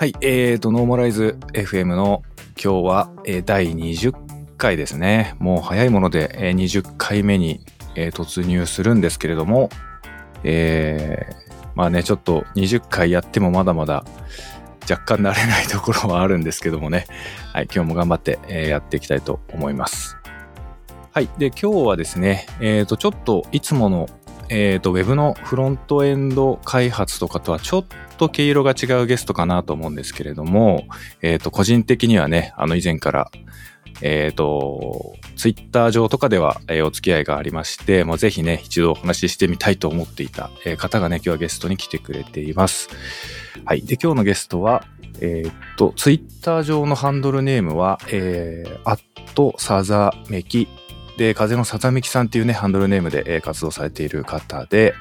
はい、ノーマライズ FM の今日は、第20回ですね。もう早いもので、20回目に、突入するんですけれども、まあね、ちょっと20回やってもまだまだ若干慣れないところはあるんですけどもね。はい、今日も頑張って、やっていきたいと思います。はい、で今日はですね、ちょっといつものウェブのフロントエンド開発とかとはちょっと毛色が違うゲストかなと思うんですけれども、個人的にはね、以前から、ツイッター上とかでは、お付き合いがありまして、まあ、ぜひね、一度お話ししてみたいと思っていた方がね、今日はゲストに来てくれています。はい。で、今日のゲストは、ツイッター上のハンドルネームは、@sazamekiで、風のさざめきさんっていうね、ハンドルネームで活動されている方で、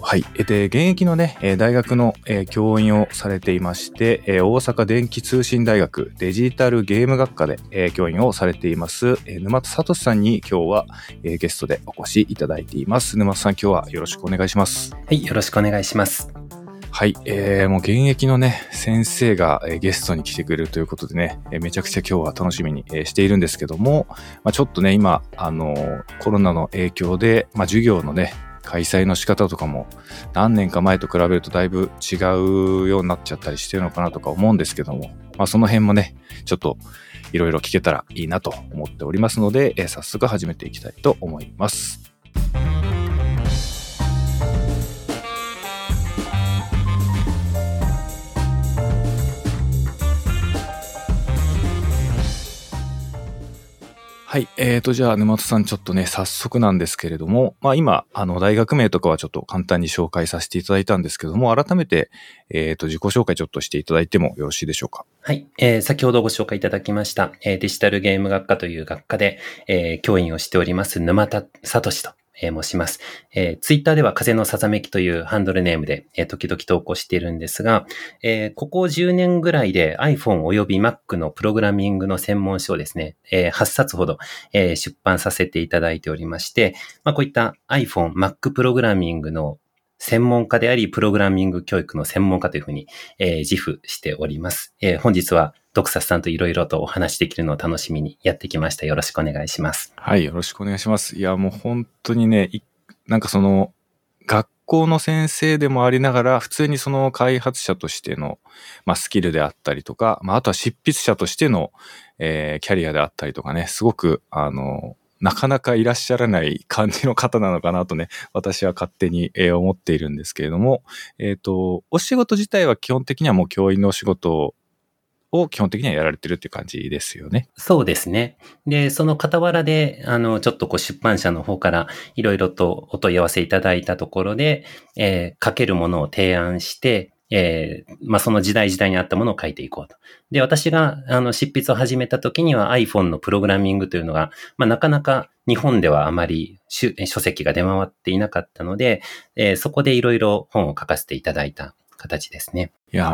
はい。で、現役のね、大学の教員をされていまして、大阪電気通信大学デジタルゲーム学科で教員をされています、沼田聡さんに今日はゲストでお越しいただいています。沼田さん、今日はよろしくお願いします。はい、よろしくお願いします。はい、もう現役のね、先生がゲストに来てくれるということでね、めちゃくちゃ今日は楽しみにしているんですけども、まあ、ちょっとね、今、コロナの影響で、まあ、授業のね、開催の仕方とかも何年か前と比べるとだいぶ違うようになっちゃったりしてるのかなとか思うんですけども、まあ、その辺もね、ちょっといろいろ聞けたらいいなと思っておりますので、早速始めていきたいと思います。はい。じゃあ、沼田さん、ちょっとね、早速なんですけれども、まあ、今、大学名とかはちょっと簡単に紹介させていただいたんですけども、改めて、自己紹介ちょっとしていただいてもよろしいでしょうか。はい。先ほどご紹介いただきました、デジタルゲーム学科という学科で、教員をしております、沼田聡と申します。ツイッターでは風のさざめきというハンドルネームで、時々投稿しているんですが、ここ10年ぐらいで iPhone および Mac のプログラミングの専門書をですね、8冊ほど、出版させていただいておりまして、まあ、こういった iPhone、Mac プログラミングの専門家であり、プログラミング教育の専門家というふうに、自負しております。本日は読冊さんといろいろとお話できるのを楽しみにやってきました。よろしくお願いします。はい、よろしくお願いします。いや、もう本当にね、なんかその、学校の先生でもありながら、普通にその開発者としての、まあ、スキルであったりとか、まあ、あとは執筆者としての、キャリアであったりとかね、すごく、なかなかいらっしゃらない感じの方なのかなとね、私は勝手に思っているんですけれども、お仕事自体は基本的にはもう教員のお仕事を基本的にはやられてるって感じですよね。そうですね。で、その傍らで、ちょっとこう出版社の方からいろいろとお問い合わせいただいたところで、書けるものを提案して、まあ、その時代に合ったものを書いていこうと。で、私が、執筆を始めた時には iPhone のプログラミングというのが、まあ、なかなか日本ではあまり書籍が出回っていなかったので、そこでいろいろ本を書かせていただいた形ですね。いや、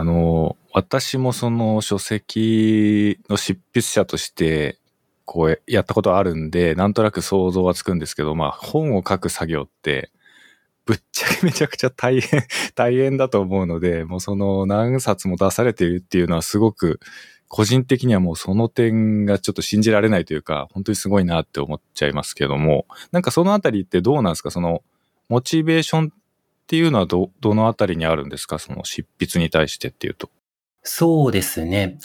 私もその書籍の執筆者として、こうやったことあるんで、なんとなく想像はつくんですけど、まあ、本を書く作業って、ぶっちゃけめちゃくちゃ大変だと思うので、もうその何冊も出されているっていうのはすごく、個人的にはもうその点がちょっと信じられないというか、本当にすごいなって思っちゃいますけども、なんかそのあたりってどうなんですか？そのモチベーションっていうのはどのあたりにあるんですか？その執筆に対してっていうと。そうですね。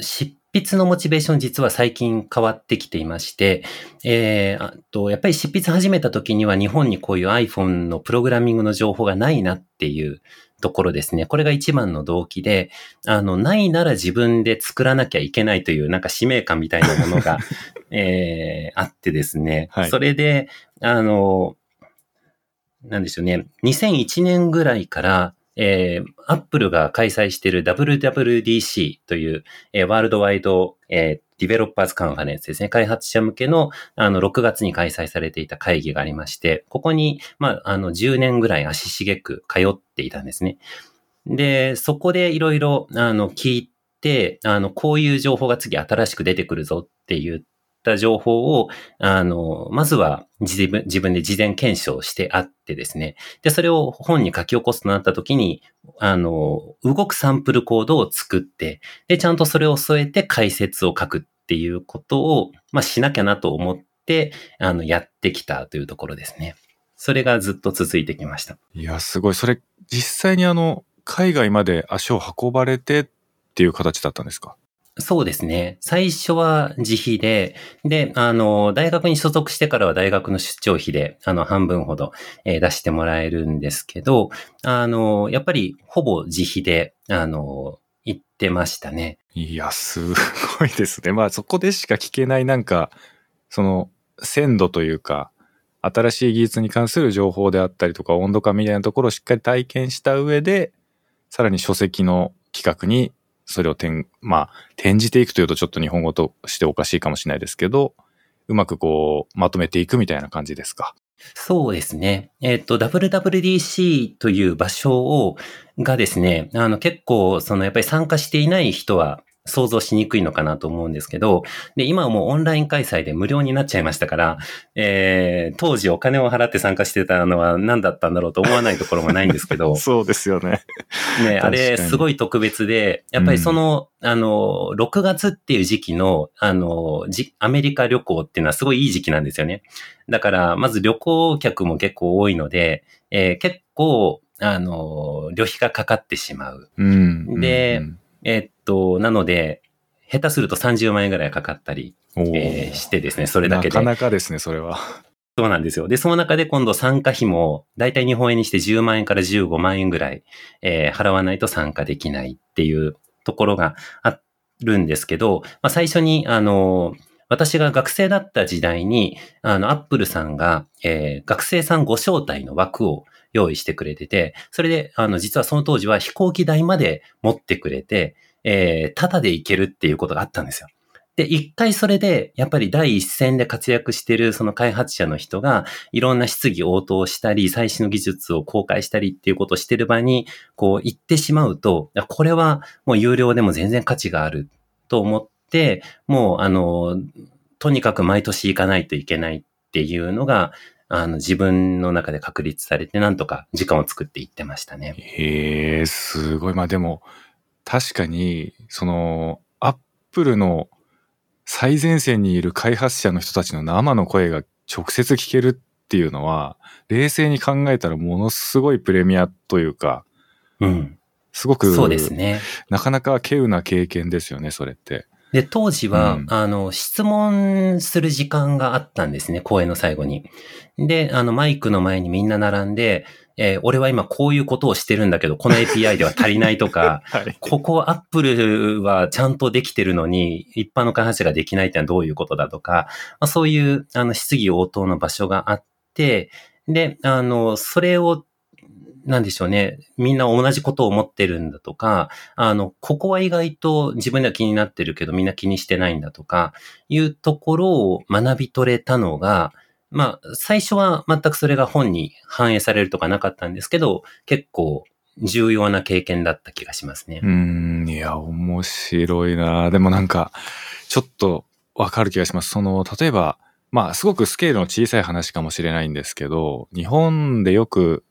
執筆のモチベーション実は最近変わってきていまして、やっぱり執筆始めた時には日本にこういう iPhone のプログラミングの情報がないなっていうところですね。これが一番の動機で、ないなら自分で作らなきゃいけないというなんか使命感みたいなものが、あってですね、はい。それで、なんでしょうね、2001年ぐらいから、Apple が開催している WWDC という、ワールドワイド、ディベロッパーズカンファレンスですね。開発者向けの、6月に開催されていた会議がありまして、ここに、まあ、10年ぐらい足しげく通っていたんですね。で、そこでいろいろ、聞いて、こういう情報が次新しく出てくるぞって言って、った情報を、まずは自分で事前検証してあってですね。で、それを本に書き起こすとなった時に、動くサンプルコードを作って、で、ちゃんとそれを添えて解説を書くっていうことを、しなきゃなと思って、やってきたというところですね。それがずっと続いてきました。いや、すごい。それ、実際に海外まで足を運ばれてっていう形だったんですか？そうですね。最初は自費で、で、大学に所属してからは大学の出張費で、半分ほど、出してもらえるんですけど、やっぱりほぼ自費で、行ってましたね。いや、すごいですね。そこでしか聞けない鮮度というか、新しい技術に関する情報であったりとか、温度感みたいなところをしっかり体験した上で、さらに書籍の企画に、それを転じていくというとちょっと日本語としておかしいかもしれないですけど、うまくまとめていくみたいな感じですか？そうですね。WWDC という場所がですね、結構やっぱり参加していない人は想像しにくいのかなと思うんですけど、で、今はもうオンライン開催で無料になっちゃいましたから、当時お金を払って参加してたのは何だったんだろうと思わないところもないんですけど。そうですよね。ね、あれすごい特別で、やっぱり6月っていう時期の、アメリカ旅行っていうのはすごいいい時期なんですよね。だから、まず旅行客も結構多いので、結構、旅費がかかってしまう。うん、で、なので、下手すると30万円ぐらいかかったり、してですね、それだけで。なかなかですね、それは。そうなんですよ。で、その中で今度参加費も、だいたい日本円にして10万円から15万円ぐらい、払わないと参加できないっていうところがあるんですけど、最初に、私が学生だった時代に、Apple さんが、学生さんご招待の枠を用意してくれてて、それで、実はその当時は飛行機代まで持ってくれて、タダで行けるっていうことがあったんですよ。で、一回それで、やっぱり第一線で活躍してるその開発者の人が、いろんな質疑応答をしたり、最新の技術を公開したりっていうことをしてる場に、行ってしまうと、これはもう有料でも全然価値があると思って、もう、とにかく毎年行かないといけないっていうのが、自分の中で確立されて、なんとか時間を作っていってましたね。へえ、すごい。でも、確かに、アップルの最前線にいる開発者の人たちの生の声が直接聞けるっていうのは、冷静に考えたらものすごいプレミアというか、うん。すごく、そうですね。なかなか稀有な経験ですよね、それって。で、当時は、質問する時間があったんですね、講演の最後に。で、マイクの前にみんな並んで、俺は今こういうことをしてるんだけど、この API では足りないとか、はい、ここ Apple はちゃんとできてるのに、一般の開発者ができないってのはどういうことだとか、そういう、質疑応答の場所があって、で、それを、なんでしょうね。みんな同じことを思ってるんだとか、ここは意外と自分では気になってるけどみんな気にしてないんだとか、いうところを学び取れたのが、最初は全くそれが本に反映されるとかなかったんですけど、結構重要な経験だった気がしますね。いや、面白いな。でもちょっとわかる気がします。例えば、すごくスケールの小さい話かもしれないんですけど、日本でよく、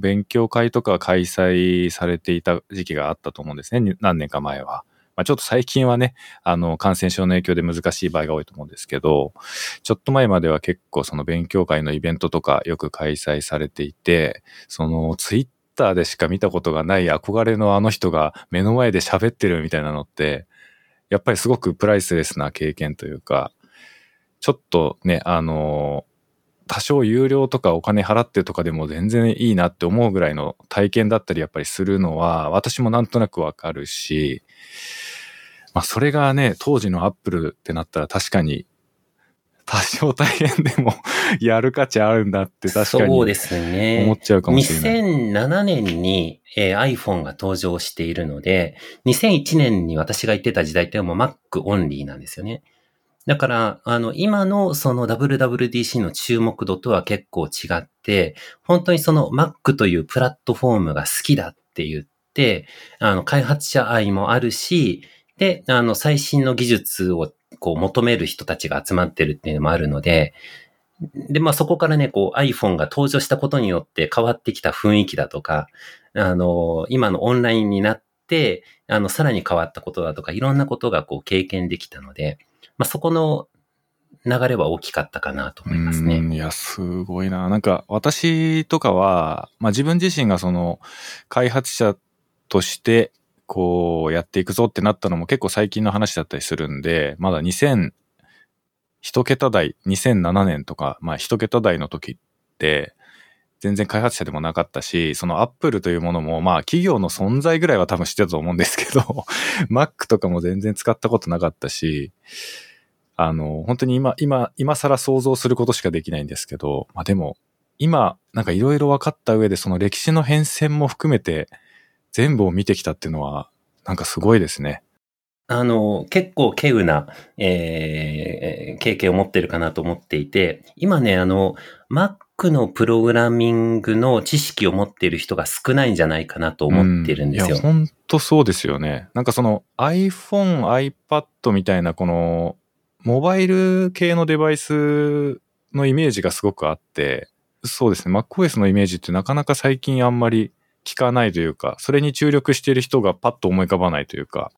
勉強会とか開催されていた時期があったと思うんですね。何年か前は。ちょっと最近はね、感染症の影響で難しい場合が多いと思うんですけど、ちょっと前までは結構勉強会のイベントとかよく開催されていて、ツイッターでしか見たことがない憧れの人が目の前で喋ってるみたいなのって、やっぱりすごくプライスレスな経験というか、ちょっとね、多少有料とかお金払ってとかでも全然いいなって思うぐらいの体験だったりやっぱりするのは私もなんとなくわかるし、それがね、当時のアップルってなったら確かに多少大変でもやる価値あるんだって確かに思っちゃうかもしれない。そうですね。2007年に、iPhone が登場しているので、2001年に私が行ってた時代ってもう Mac オンリーなんですよね。だから、今のその WWDC の注目度とは結構違って、本当にMac というプラットフォームが好きだって言って、開発者愛もあるし、で、最新の技術をこう求める人たちが集まってるっていうのもあるので、で、まあそこからね、こう iPhone が登場したことによって変わってきた雰囲気だとか、今のオンラインになって、さらに変わったことだとか、いろんなことがこう経験できたので、まあそこの流れは大きかったかなと思いますね。いや、すごいな。なんか私とかは、まあ自分自身がその開発者として、こうやっていくぞってなったのも結構最近の話だったりするんで、まだ2007年とか、まあ一桁台の時って全然開発者でもなかったし、その Apple というものもまあ企業の存在ぐらいは多分知ってたと思うんですけど、Mac とかも全然使ったことなかったし、本当に今更想像することしかできないんですけど、まあでも今なんかいろいろ分かった上でその歴史の変遷も含めて全部を見てきたっていうのはなんかすごいですね。結構稀有な、経験を持ってるかなと思っていて、今ね、Mac のプログラミングの知識を持っている人が少ないんじゃないかなと思ってるんですよ。いや、ほんとそうですよね。なんかその iPhone、iPad みたいなこのモバイル系のデバイスのイメージがすごくあって、そうですね、MacOS のイメージってなかなか最近あんまり聞かないというか、それに注力している人がパッと思い浮かばないというか。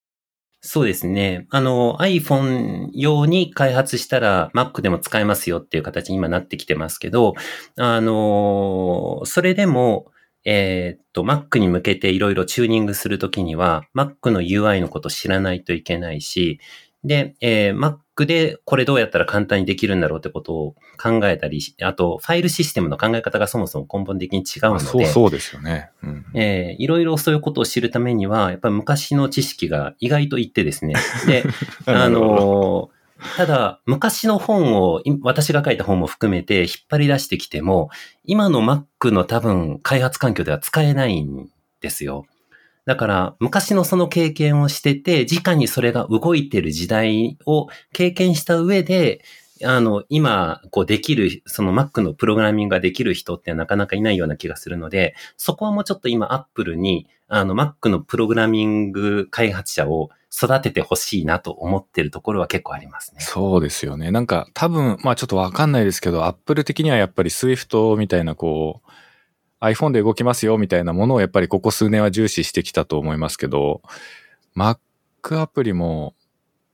そうですね。iPhone 用に開発したら Mac でも使えますよっていう形に今なってきてますけど、それでも、Mac に向けていろいろチューニングするときには Mac の UI のことを知らないといけないし、で、Mac でこれどうやったら簡単にできるんだろうってことを考えたり、あとファイルシステムの考え方がそもそも根本的に違うので、そうですよね。いろいろそういうことを知るためには、やっぱり昔の知識が意外といってですね。で、ただ昔の本を、私が書いた本も含めて引っ張り出してきても、今の Mac の多分開発環境では使えないんですよ。だから昔のその経験をしてて、直にそれが動いてる時代を経験した上で、今こうできる、その Mac のプログラミングができる人ってなかなかいないような気がするので、そこはもうちょっと今 Apple にMac のプログラミング開発者を育ててほしいなと思ってるところは結構ありますね。そうですよね。なんか多分まあちょっとわかんないですけど、Apple 的にはやっぱり Swift みたいなこうiPhone で動きますよみたいなものをやっぱりここ数年は重視してきたと思いますけど、Mac アプリも、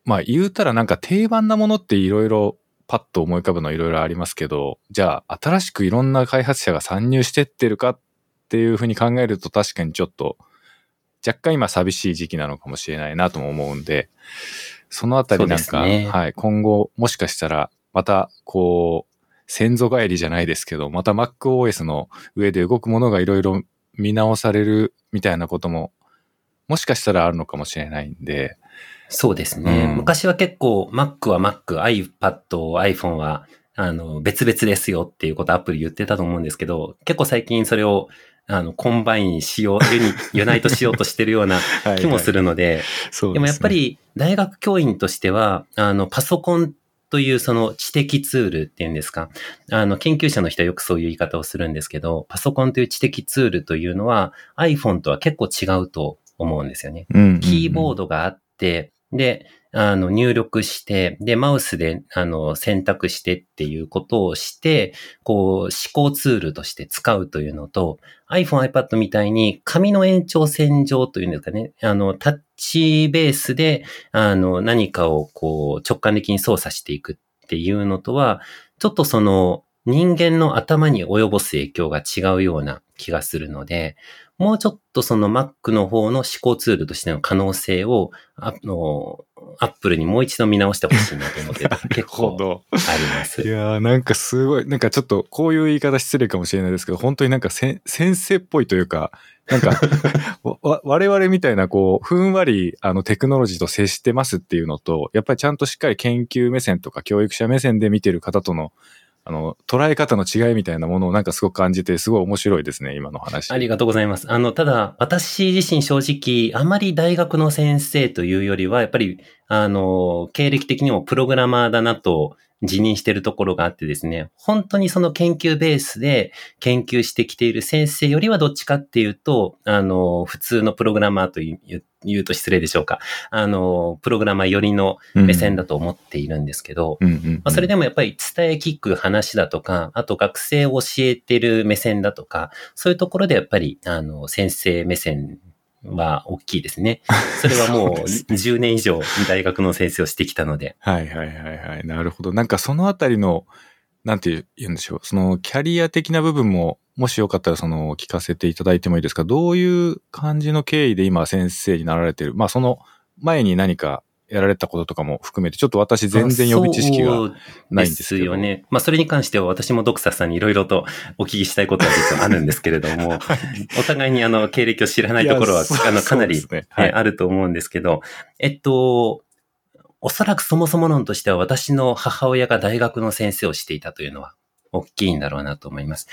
まあ言うたらなんか定番なものっていろいろパッと思い浮かぶのいろいろありますけど、じゃあ新しくいろんな開発者が参入してってるかっていうふうに考えると、確かにちょっと若干今寂しい時期なのかもしれないなとも思うんで、そのあたりなんか、はい、今後もしかしたらまたこう、先祖返りじゃないですけど、また MacOS の上で動くものがいろいろ見直されるみたいなことも、もしかしたらあるのかもしれないんで。そうですね。昔は結構 Mac は Mac、iPad、iPhone は別々ですよっていうことアプリ言ってたと思うんですけど、結構最近それをコンバインしよう、ユナイトしようとしてるような気もするので、はいはい、そうですね。でもやっぱり大学教員としては、パソコンというその知的ツールっていうんですか、研究者の人はよくそういう言い方をするんですけど、パソコンという知的ツールというのは iPhone とは結構違うと思うんですよね。キーボードがあって、で、入力して、で、マウスで選択してっていうことをして、こう思考ツールとして使うというのと、iPhone、iPad みたいに紙の延長線上というんですかね、タッチベースで、何かをこう直感的に操作していくっていうのとは、ちょっとその人間の頭に及ぼす影響が違うような気がするので、もうちょっとその Mac の方の思考ツールとしての可能性を、Apple にもう一度見直してほしいなと思って結構あります。いやーなんかすごい、なんかちょっとこういう言い方失礼かもしれないですけど、本当になんか先生っぽいというか、なんか我々みたいなこう、ふんわりテクノロジーと接してますっていうのと、やっぱりちゃんとしっかり研究目線とか教育者目線で見てる方との捉え方の違いみたいなものをなんかすごく感じて、すごい面白いですね、今の話。ありがとうございます。ただ、私自身正直、あまり大学の先生というよりは、やっぱり、経歴的にもプログラマーだなと、辞任しているところがあってですね、本当にその研究ベースで研究してきている先生よりはどっちかっていうと、普通のプログラマーと言うと失礼でしょうか。プログラマー寄りの目線だと思っているんですけど、それでもやっぱり伝え聞く話だとか、あと学生を教えてる目線だとか、そういうところでやっぱり、先生目線は大きいですね。それはもう10年以上大学の先生をしてきたので。はいはいはいはい。なるほど。なんかそのあたりの、なんて言うんでしょう。そのキャリア的な部分も、もしよかったらその聞かせていただいてもいいですか？どういう感じの経緯で今先生になられてる？まあその前に何かやられたこととかも含めて、ちょっと私全然予備知識がないんですけど。そうですよね。まあそれに関しては私もドクサさんにいろいろとお聞きしたいことは実はあるんですけれども、はい、お互いに経歴を知らないところはかなり、ね、はい、あると思うんですけど、おそらくそもそも論としては私の母親が大学の先生をしていたというのは、大きいんだろうなと思います。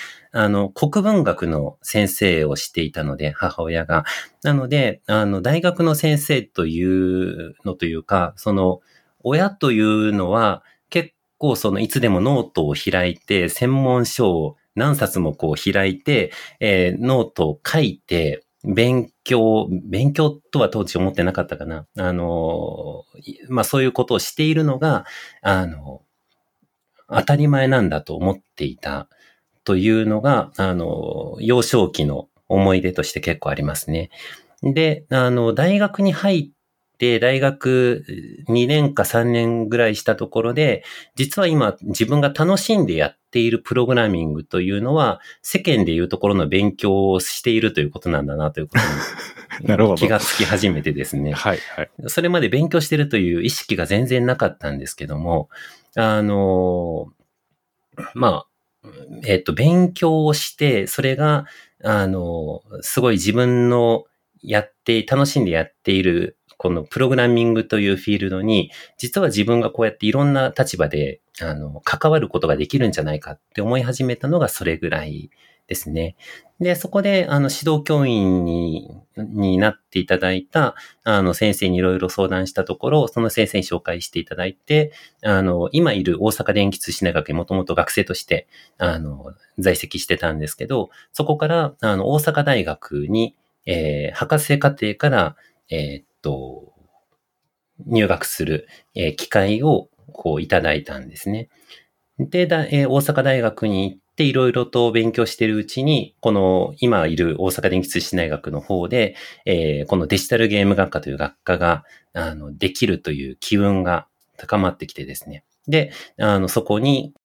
国文学の先生をしていたので、母親が。なので、大学の先生というのというか、その、親というのは、結構その、いつでもノートを開いて、専門書を何冊もこう開いて、ノートを書いて、勉強とは当時思ってなかったかな。まあ、そういうことをしているのが、当たり前なんだと思っていたというのが、幼少期の思い出として結構ありますね。で、大学に入って、大学2年か3年ぐらいしたところで、実は今自分が楽しんでやっているプログラミングというのは、世間でいうところの勉強をしているということなんだなということになるほど。気がつき始めてですね。はい、はい。それまで勉強してるという意識が全然なかったんですけども、まあ、勉強をして、それが、すごい自分の楽しんでやっている、このプログラミングというフィールドに、実は自分がこうやっていろんな立場で、関わることができるんじゃないかって思い始めたのがそれぐらいですね。で、そこで、指導教員になっていただいた、先生にいろいろ相談したところ、その先生に紹介していただいて、今いる大阪電気通信大学にもともと学生として、在籍してたんですけど、そこから、大阪大学に、博士課程から、入学する、機会を、こう、いただいたんですね。で、大阪大学に行って、で、いろいろと勉強しているうちに、この今いる大阪電気通信大学の方で、このデジタルゲーム学科という学科が、できるという機運が高まってきてですね。で、そこに、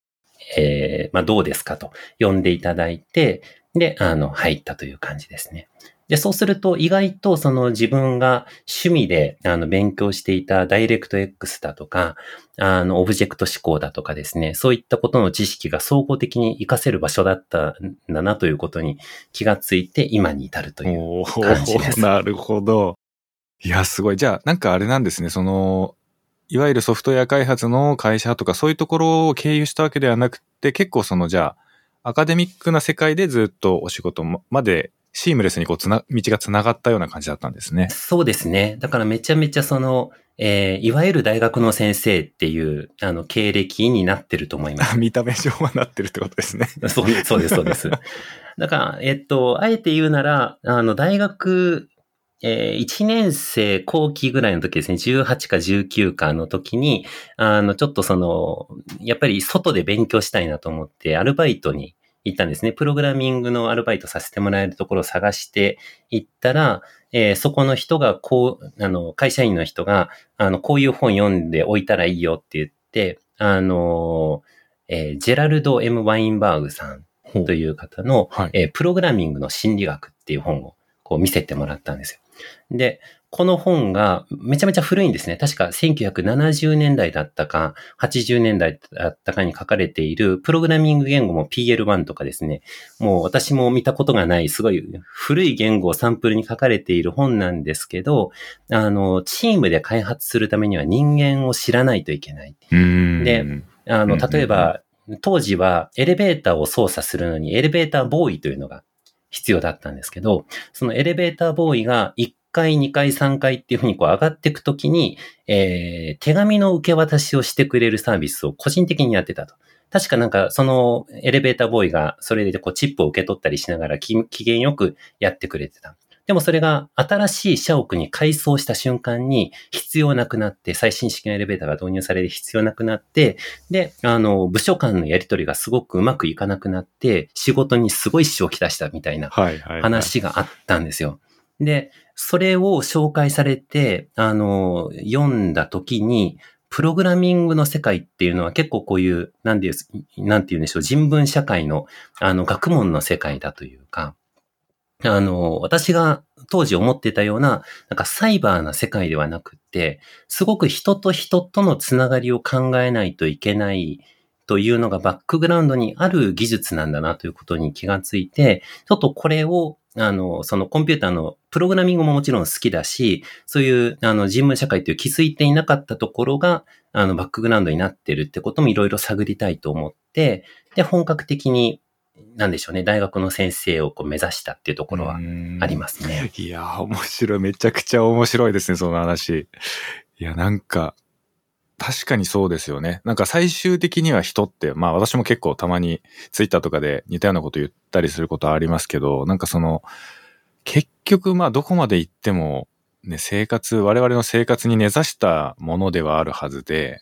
まあ、どうですかと呼んでいただいて、で、入ったという感じですね。で、そうすると意外とその自分が趣味で勉強していたダイレクト X だとか、オブジェクト思考だとかですね、そういったことの知識が総合的に活かせる場所だったんだなということに気がついて今に至るという感じです。なるほど。いや、すごい。じゃあ、なんかあれなんですね、その、いわゆるソフトウェア開発の会社とかそういうところを経由したわけではなくて、結構その、じゃあ、アカデミックな世界でずっとお仕事までシームレスにこう道がつながったような感じだったんですね。そうですね。だからめちゃめちゃその、いわゆる大学の先生っていう、経歴になってると思います。見た目上はなってるってことですね。そうです。だから、あえて言うなら、大学、1年生後期ぐらいの時ですね、18か19かの時に、ちょっとその、やっぱり外で勉強したいなと思って、アルバイトに、行ったんですね。プログラミングのアルバイトさせてもらえるところを探して行ったら、そこの人がこう、会社員の人が、こういう本読んでおいたらいいよって言って、ジェラルド・ M ・ワインバーグさんという方の、はい、プログラミングの心理学っていう本をこう見せてもらったんですよ。で、この本がめちゃめちゃ古いんですね。確か1970年代だったか、80年代だったかに書かれているプログラミング言語も PL1 とかですね。もう私も見たことがないすごい古い言語をサンプルに書かれている本なんですけど、チームで開発するためには人間を知らないといけない。で、例えば当時はエレベーターを操作するのにエレベーターボーイというのが必要だったんですけど、そのエレベーターボーイが一回、2回、3回っていうふうにこう上がっていくときに、手紙の受け渡しをしてくれるサービスを個人的にやってたと。確かなんかそのエレベーターボーイがそれでこうチップを受け取ったりしながら機嫌よくやってくれてた。でもそれが新しい社屋に改装した瞬間に必要なくなって、最新式のエレベーターが導入されて必要なくなって、で、部署間のやり取りがすごくうまくいかなくなって、仕事にすごい支障をきたしたみたいな話があったんですよ。はいはいはい、で、それを紹介されて、読んだときに、プログラミングの世界っていうのは結構こういう、なんて言うんでしょう、人文社会の、学問の世界だというか、私が当時思ってたような、なんかサイバーな世界ではなくって、すごく人と人とのつながりを考えないといけない、というのがバックグラウンドにある技術なんだなということに気がついて、ちょっとこれを、そのコンピューターのプログラミングももちろん好きだし、そういう、人文社会という気づいていなかったところが、バックグラウンドになってるってこともいろいろ探りたいと思って、で、本格的に、なんでしょうね、大学の先生をこう目指したっていうところはありますね。いやー、面白い。めちゃくちゃ面白いですね、その話。いや、なんか、確かにそうですよね。なんか最終的には人って、まあ私も結構たまにツイッターとかで似たようなこと言ったりすることはありますけど、なんかその、結局まあどこまで行っても、ね、我々の生活に根ざしたものではあるはずで、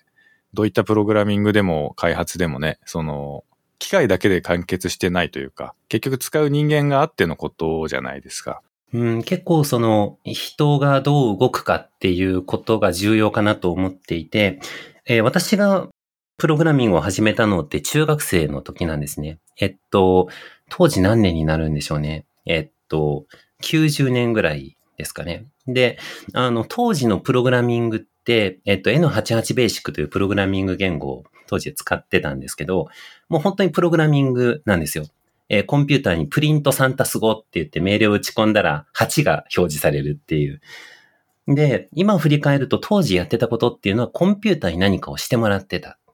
どういったプログラミングでも開発でもね、その、機械だけで完結してないというか、結局使う人間があってのことじゃないですか。うん、結構その人がどう動くかっていうことが重要かなと思っていて、私がプログラミングを始めたのって中学生の時なんですね。当時何年になるんでしょうね。90年ぐらいですかね。で、当時のプログラミングって、N88 ベーシックというプログラミング言語を当時使ってたんですけど、もう本当にプログラミングなんですよ。コンピューターにプリント 3+5 って言って命令を打ち込んだら8が表示されるっていう。で、今振り返ると当時やってたことっていうのはコンピューターに何かをしてもらってたっ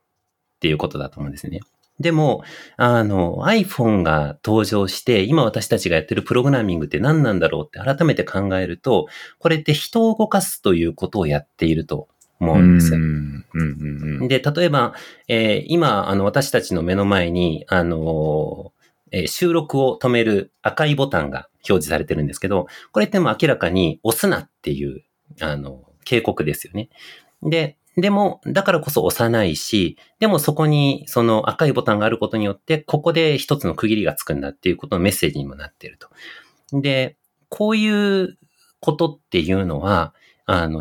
ていうことだと思うんですね。でも、iPhone が登場して今私たちがやってるプログラミングって何なんだろうって改めて考えると、これって人を動かすということをやっていると思うんですよ。うんうんうん、で、例えば、今、私たちの目の前に、収録を止める赤いボタンが表示されてるんですけど、これっても明らかに押すなっていう、警告ですよね。でも、だからこそ押さないし、でもそこにその赤いボタンがあることによって、ここで一つの区切りがつくんだっていうことのメッセージにもなっていると。で、こういうことっていうのは、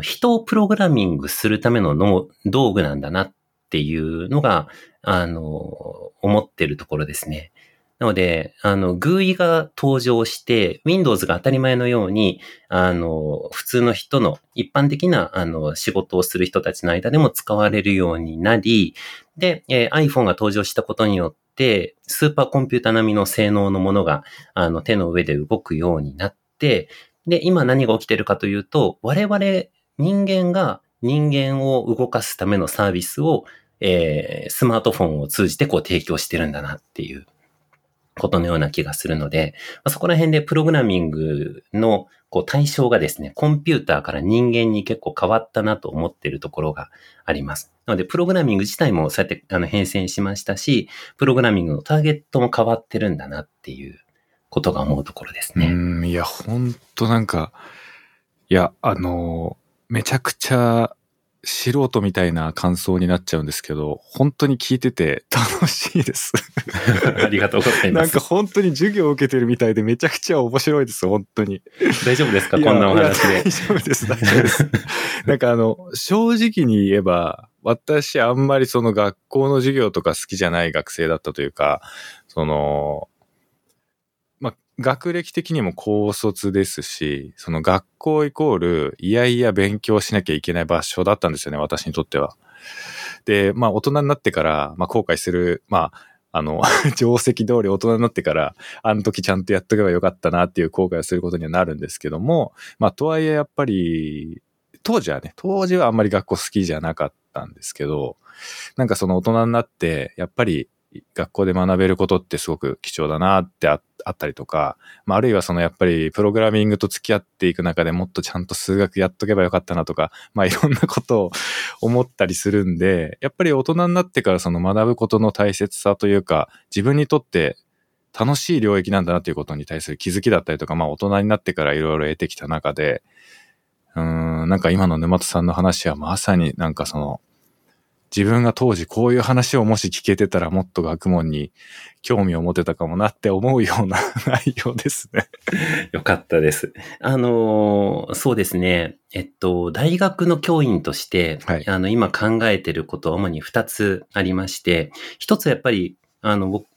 人をプログラミングするための道具なんだなっていうのが、思ってるところですね。なので、GUI が登場して、Windows が当たり前のように、普通の人の、一般的な、仕事をする人たちの間でも使われるようになり、で、iPhone が登場したことによって、スーパーコンピュータ並みの性能のものが、手の上で動くようになって、で、今何が起きてるかというと、我々人間が人間を動かすためのサービスを、スマートフォンを通じてこう提供してるんだなっていうことのような気がするので、そこら辺でプログラミングのこう対象がですね、コンピューターから人間に結構変わったなと思っているところがあります。なので、プログラミング自体もそうやって変遷しましたし、プログラミングのターゲットも変わってるんだなっていうことが思うところですね。いや、ほんとなんか、いや、めちゃくちゃ、素人みたいな感想になっちゃうんですけど、本当に聞いてて楽しいです。ありがとうございます。なんか本当に授業を受けてるみたいでめちゃくちゃ面白いです、本当に。大丈夫ですかこんなお話で。大丈夫です。なんか正直に言えば、私あんまりその学校の授業とか好きじゃない学生だったというか、その、学歴的にも高卒ですし、その学校イコールいやいや勉強しなきゃいけない場所だったんですよね、私にとっては。で、まあ大人になってから、まあ後悔する、まあ定石通り大人になってから、あの時ちゃんとやっとけばよかったなっていう後悔をすることにはなるんですけども、まあとはいえやっぱり、当時はあんまり学校好きじゃなかったんですけど、なんかその大人になって、やっぱり学校で学べることってすごく貴重だなって あったりとか、まあ、あるいはそのやっぱりプログラミングと付き合っていく中でもっとちゃんと数学やっとけばよかったなとか、まあ、いろんなことを思ったりするんで、やっぱり大人になってからその学ぶことの大切さというか、自分にとって楽しい領域なんだなということに対する気づきだったりとか、まあ、大人になってからいろいろ得てきた中で、なんか今の沼田さんの話はまさになんかその自分が当時こういう話をもし聞けてたらもっと学問に興味を持てたかもなって思うような内容ですね。よかったです。そうですね。大学の教員として、はい、今考えてることは主に2つありまして、1つはやっぱり、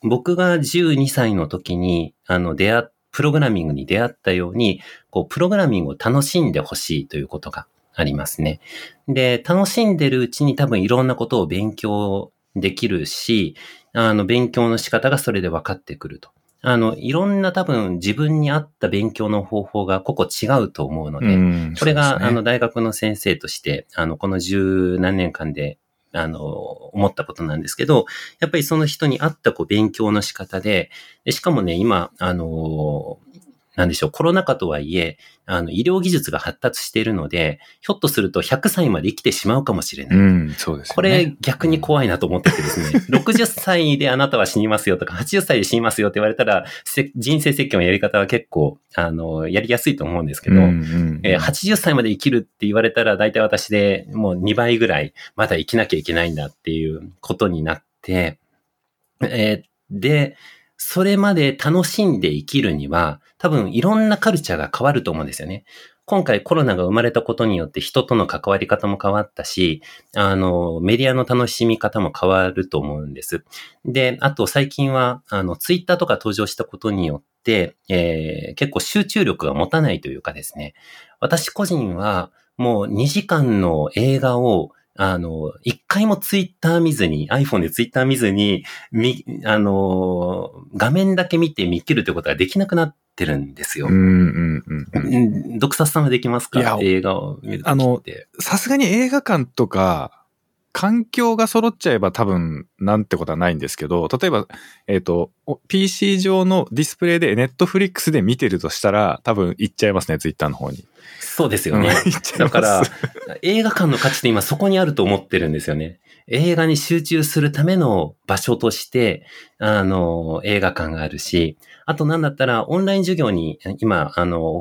僕が12歳の時に、プログラミングに出会ったように、こう、プログラミングを楽しんでほしいということがありますね。で、楽しんでるうちに多分いろんなことを勉強できるし、勉強の仕方がそれで分かってくると。いろんな多分自分に合った勉強の方法が個々違うと思うので、これが、ね、大学の先生として、この十何年間で、思ったことなんですけど、やっぱりその人に合った勉強の仕方で、しかもね、今、なんでしょう、コロナ禍とはいえ、医療技術が発達しているので、ひょっとすると100歳まで生きてしまうかもしれない。うん、そうですね。これ逆に怖いなと思っててですね、60歳であなたは死にますよとか、80歳で死にますよって言われたら、人生設計のやり方は結構、やりやすいと思うんですけど、80歳まで生きるって言われたら、大体私でもう2倍ぐらい、まだ生きなきゃいけないんだっていうことになって、で、それまで楽しんで生きるには、多分いろんなカルチャーが変わると思うんですよね。今回コロナが生まれたことによって人との関わり方も変わったし、メディアの楽しみ方も変わると思うんです。で、あと最近は、ツイッターとか登場したことによって、結構集中力が持たないというかですね、私個人はもう2時間の映画を一回もツイッター見ずに、iPhone でツイッター見ずに、画面だけ見て見切るということができなくなってるんですよ。毒殺さんはできますか？映画を見るときって。さすがに映画館とか、環境が揃っちゃえば多分なんてことはないんですけど、例えば、PC 上のディスプレイで Netflix で見てるとしたら多分行っちゃいますね、Twitter の方に。そうですよね。だから映画館の価値って今そこにあると思ってるんですよね。映画に集中するための場所として、映画館があるし、あとなんだったらオンライン授業に今、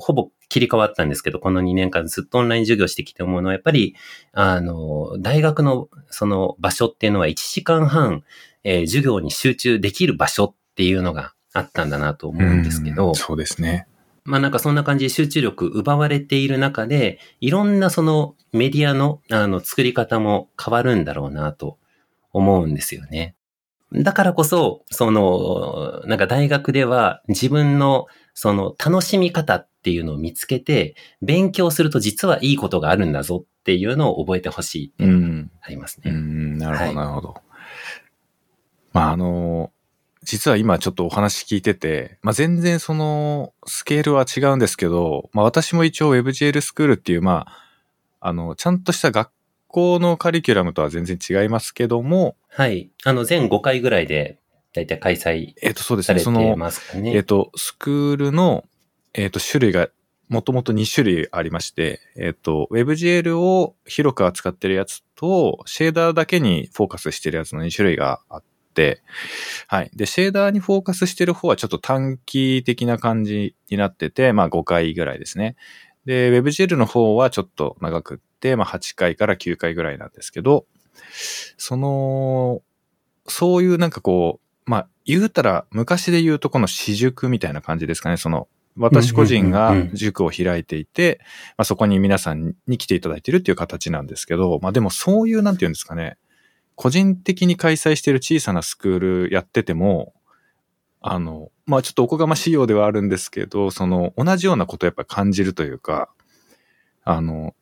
ほぼ切り替わったんですけど、この2年間ずっとオンライン授業してきて思うのは、やっぱり、大学のその場所っていうのは1時間半、授業に集中できる場所っていうのがあったんだなと思うんですけど。そうですね。まあなんかそんな感じで集中力奪われている中で、いろんなそのメディアの作り方も変わるんだろうなと思うんですよね。だからこそ、その、なんか大学では自分のその楽しみ方っていうのを見つけて、勉強すると実はいいことがあるんだぞっていうのを覚えてほしいっていうのがありますね。なるほど、なるほど。はい、まあ実は今ちょっとお話聞いてて、まあ、全然そのスケールは違うんですけど、まあ、私も一応 WebGL スクールっていう、まあ、ちゃんとした学校のカリキュラムとは全然違いますけども。はい。全5回ぐらいで大体開催されてますかね。そうですね。その、スクールの、種類がもともと2種類ありまして、WebGL を広く扱ってるやつと、シェーダーだけにフォーカスしてるやつの2種類があって、はい。で、シェーダーにフォーカスしてる方はちょっと短期的な感じになってて、まあ5回ぐらいですね。で、WebGL の方はちょっと長くって、まあ8回から9回ぐらいなんですけど、そういうなんかこう、まあ言うたら昔で言うとこの私塾みたいな感じですかね。私個人が塾を開いていて、まあそこに皆さんに来ていただいているっていう形なんですけど、まあでもそういうなんていうんですかね。個人的に開催している小さなスクールやってても、まあ、ちょっとおこがましいようではあるんですけど、同じようなことをやっぱり感じるというか、も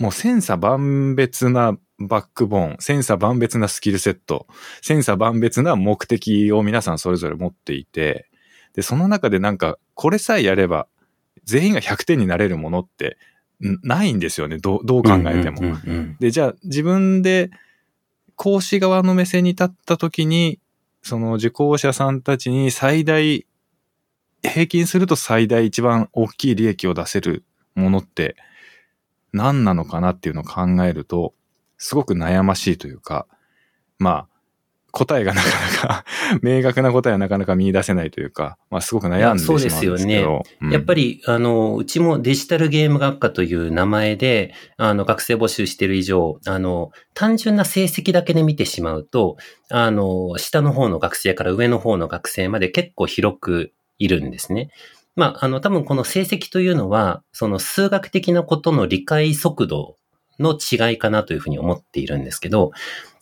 う千差万別なバックボーン、千差万別なスキルセット、千差万別な目的を皆さんそれぞれ持っていて、で、その中でなんか、これさえやれば、全員が100点になれるものってないんですよね、どう考えても。で、じゃあ自分で、講師側の目線に立った時にその受講者さんたちに最大、平均すると最大一番大きい利益を出せるものって何なのかなっていうのを考えると、すごく悩ましいというか、まあ、答えがなかなか明確な答えはなかなか見出せないというか、まあ、すごく悩んでしまうんですけど。そうですよね。うん、やっぱりうちもデジタルゲーム学科という名前で学生募集している以上、単純な成績だけで見てしまうと、下の方の学生から上の方の学生まで結構広くいるんですね。まあ多分この成績というのはその数学的なことの理解速度の違いかなというふうに思っているんですけど、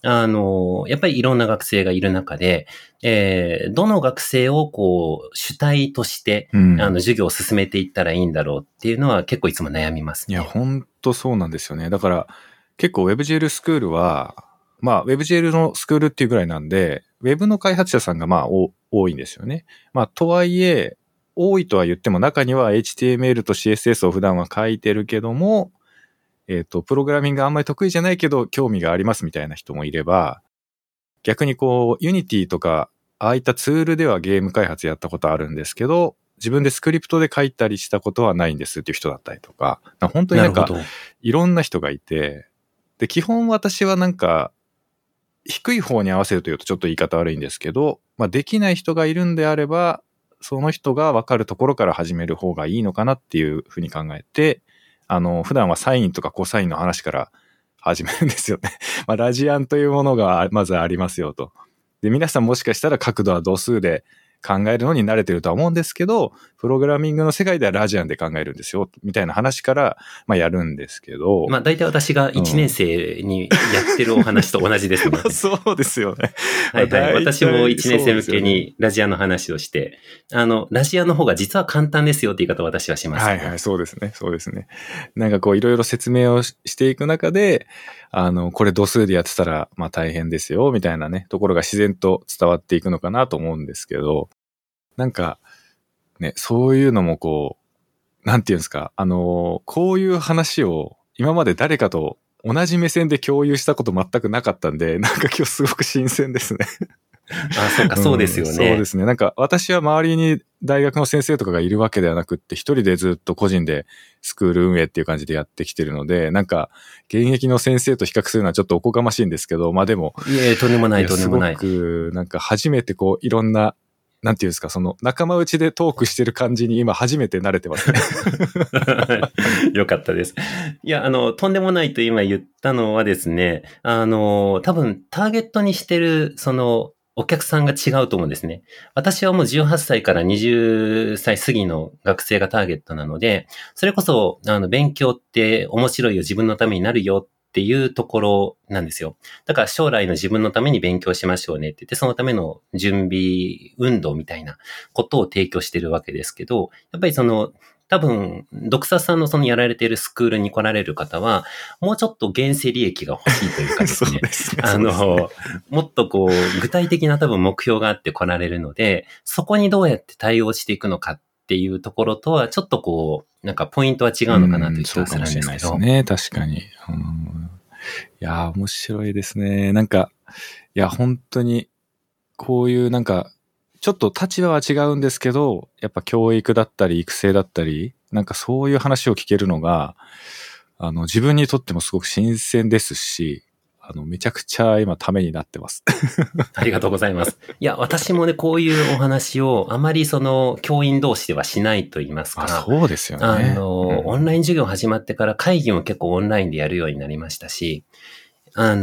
やっぱりいろんな学生がいる中で、どの学生をこう主体として、授業を進めていったらいいんだろうっていうのは結構いつも悩みますね。いや、本当そうなんですよね。だから結構 WebGL スクールは、まあ WebGL のスクールっていうぐらいなんで、Web の開発者さんがまあ多いんですよね。まあとはいえ、多いとは言っても中には HTML と CSS を普段は書いてるけども、プログラミングあんまり得意じゃないけど興味がありますみたいな人もいれば、逆にこう Unity とかああいったツールではゲーム開発やったことあるんですけど、自分でスクリプトで書いたりしたことはないんですっていう人だったりとか、本当になんかいろんな人がいて、で基本私はなんか低い方に合わせるというとちょっと言い方悪いんですけど、まあできない人がいるんであればその人が分かるところから始める方がいいのかなっていうふうに考えて、普段はサインとかコサインの話から始めるんですよね。まあ、ラジアンというものがまずありますよと。で、皆さんもしかしたら角度は度数で考えるのに慣れてるとは思うんですけど、プログラミングの世界ではラジアンで考えるんですよ、みたいな話から、まあ、やるんですけど。まあ、大体私が1年生にやってるお話と同じですね。そうですよね。はいはい。私も1年生向けにラジアンの話をして、ラジアンの方が実は簡単ですよって言い方を私はします、ね。はいはい、そうですね。そうですね。なんかこう、いろいろ説明をしていく中で、これ度数でやってたら、まあ大変ですよ、みたいなね、ところが自然と伝わっていくのかなと思うんですけど、なんか、ね、そういうのもこう、なんていうんですか、こういう話を今まで誰かと同じ目線で共有したこと全くなかったんで、なんか今日すごく新鮮ですね。あ、そうか、そうですよね、うん。そうですね。なんか私は周りに大学の先生とかがいるわけではなくって、一人でずっと個人でスクール運営っていう感じでやってきてるので、なんか現役の先生と比較するのはちょっとおこがましいんですけど、まあでも。いえ、とんでもない、とんでもない。すごく、なんか初めてこう、いろんな、なんていうんですか、その仲間内でトークしてる感じに今初めて慣れてますね。よかったです。いや、とんでもないと今言ったのはですね、多分ターゲットにしてる、その、お客さんが違うと思うんですね。私はもう18歳から20歳過ぎの学生がターゲットなので、それこそ、勉強って面白いよ、自分のためになるよ、っていうところなんですよ。だから将来の自分のために勉強しましょうねって言って、そのための準備運動みたいなことを提供してるわけですけど、やっぱりその多分ドクサさんのそのやられているスクールに来られる方は、もうちょっと現世利益が欲しいというかですね。もっとこう具体的な多分目標があって来られるので、そこにどうやって対応していくのかっていうところとはちょっとこうなんかポイントは違うのかなという気がするんですけど。そうかもしれないですね。確かに。いやー面白いですね。なんかいや本当にこういうなんかちょっと立場は違うんですけど、やっぱ教育だったり育成だったりなんかそういう話を聞けるのが自分にとってもすごく新鮮ですし。めちゃくちゃ今ためになってます。ありがとうございます。いや、私もね、こういうお話をあまりその教員同士ではしないと言いますか。そうですよね。オンライン授業始まってから会議も結構オンラインでやるようになりましたし、仲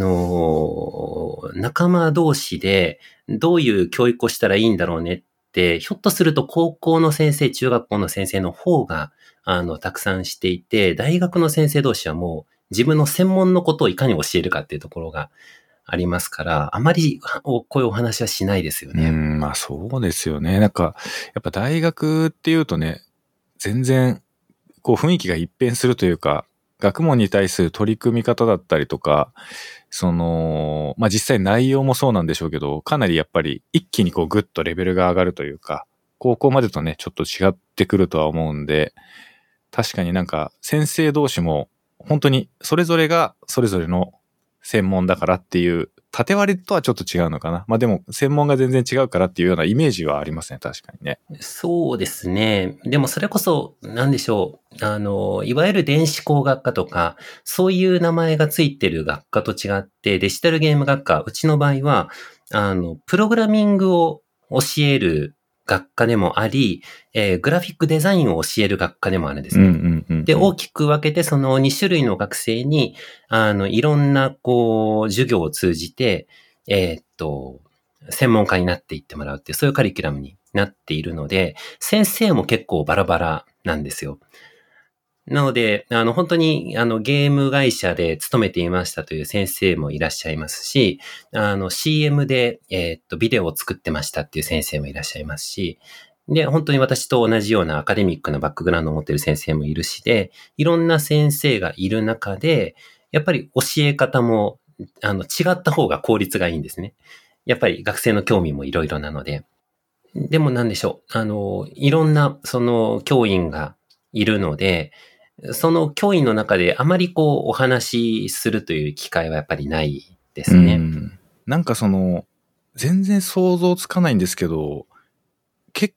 間同士でどういう教育をしたらいいんだろうねって、ひょっとすると高校の先生、中学校の先生の方が、たくさんしていて、大学の先生同士はもう、自分の専門のことをいかに教えるかっていうところがありますから、あまりこういうお話はしないですよね。まあそうですよね。なんか、やっぱ大学っていうとね、全然、こう雰囲気が一変するというか、学問に対する取り組み方だったりとか、まあ実際内容もそうなんでしょうけど、かなりやっぱり一気にこうグッとレベルが上がるというか、高校までとね、ちょっと違ってくるとは思うんで、確かになんか先生同士も、本当にそれぞれがそれぞれの専門だからっていう縦割りとはちょっと違うのかな。まあでも専門が全然違うからっていうようなイメージはありますね、確かにね。そうですね。でもそれこそ何でしょう、いわゆる電子工学科とかそういう名前がついてる学科と違って、デジタルゲーム学科、うちの場合はプログラミングを教える学科でもあり、グラフィックデザインを教える学科でもあるんですね。うんうんうんうん、で、大きく分けてその2種類の学生に、いろんなこう授業を通じて、専門家になっていってもらうっていう、そういうカリキュラムになっているので、先生も結構バラバラなんですよ。なので、本当に、ゲーム会社で勤めていましたという先生もいらっしゃいますし、CM で、ビデオを作ってましたっていう先生もいらっしゃいますし、で、本当に私と同じようなアカデミックなバックグラウンドを持っている先生もいるしで、いろんな先生がいる中で、やっぱり教え方も、違った方が効率がいいんですね。やっぱり学生の興味もいろいろなので。でもなんでしょう、いろんな、その、教員がいるので、その教員の中であまりこうお話しするという機会はやっぱりないですね。うん、なんかその全然想像つかないんですけど、結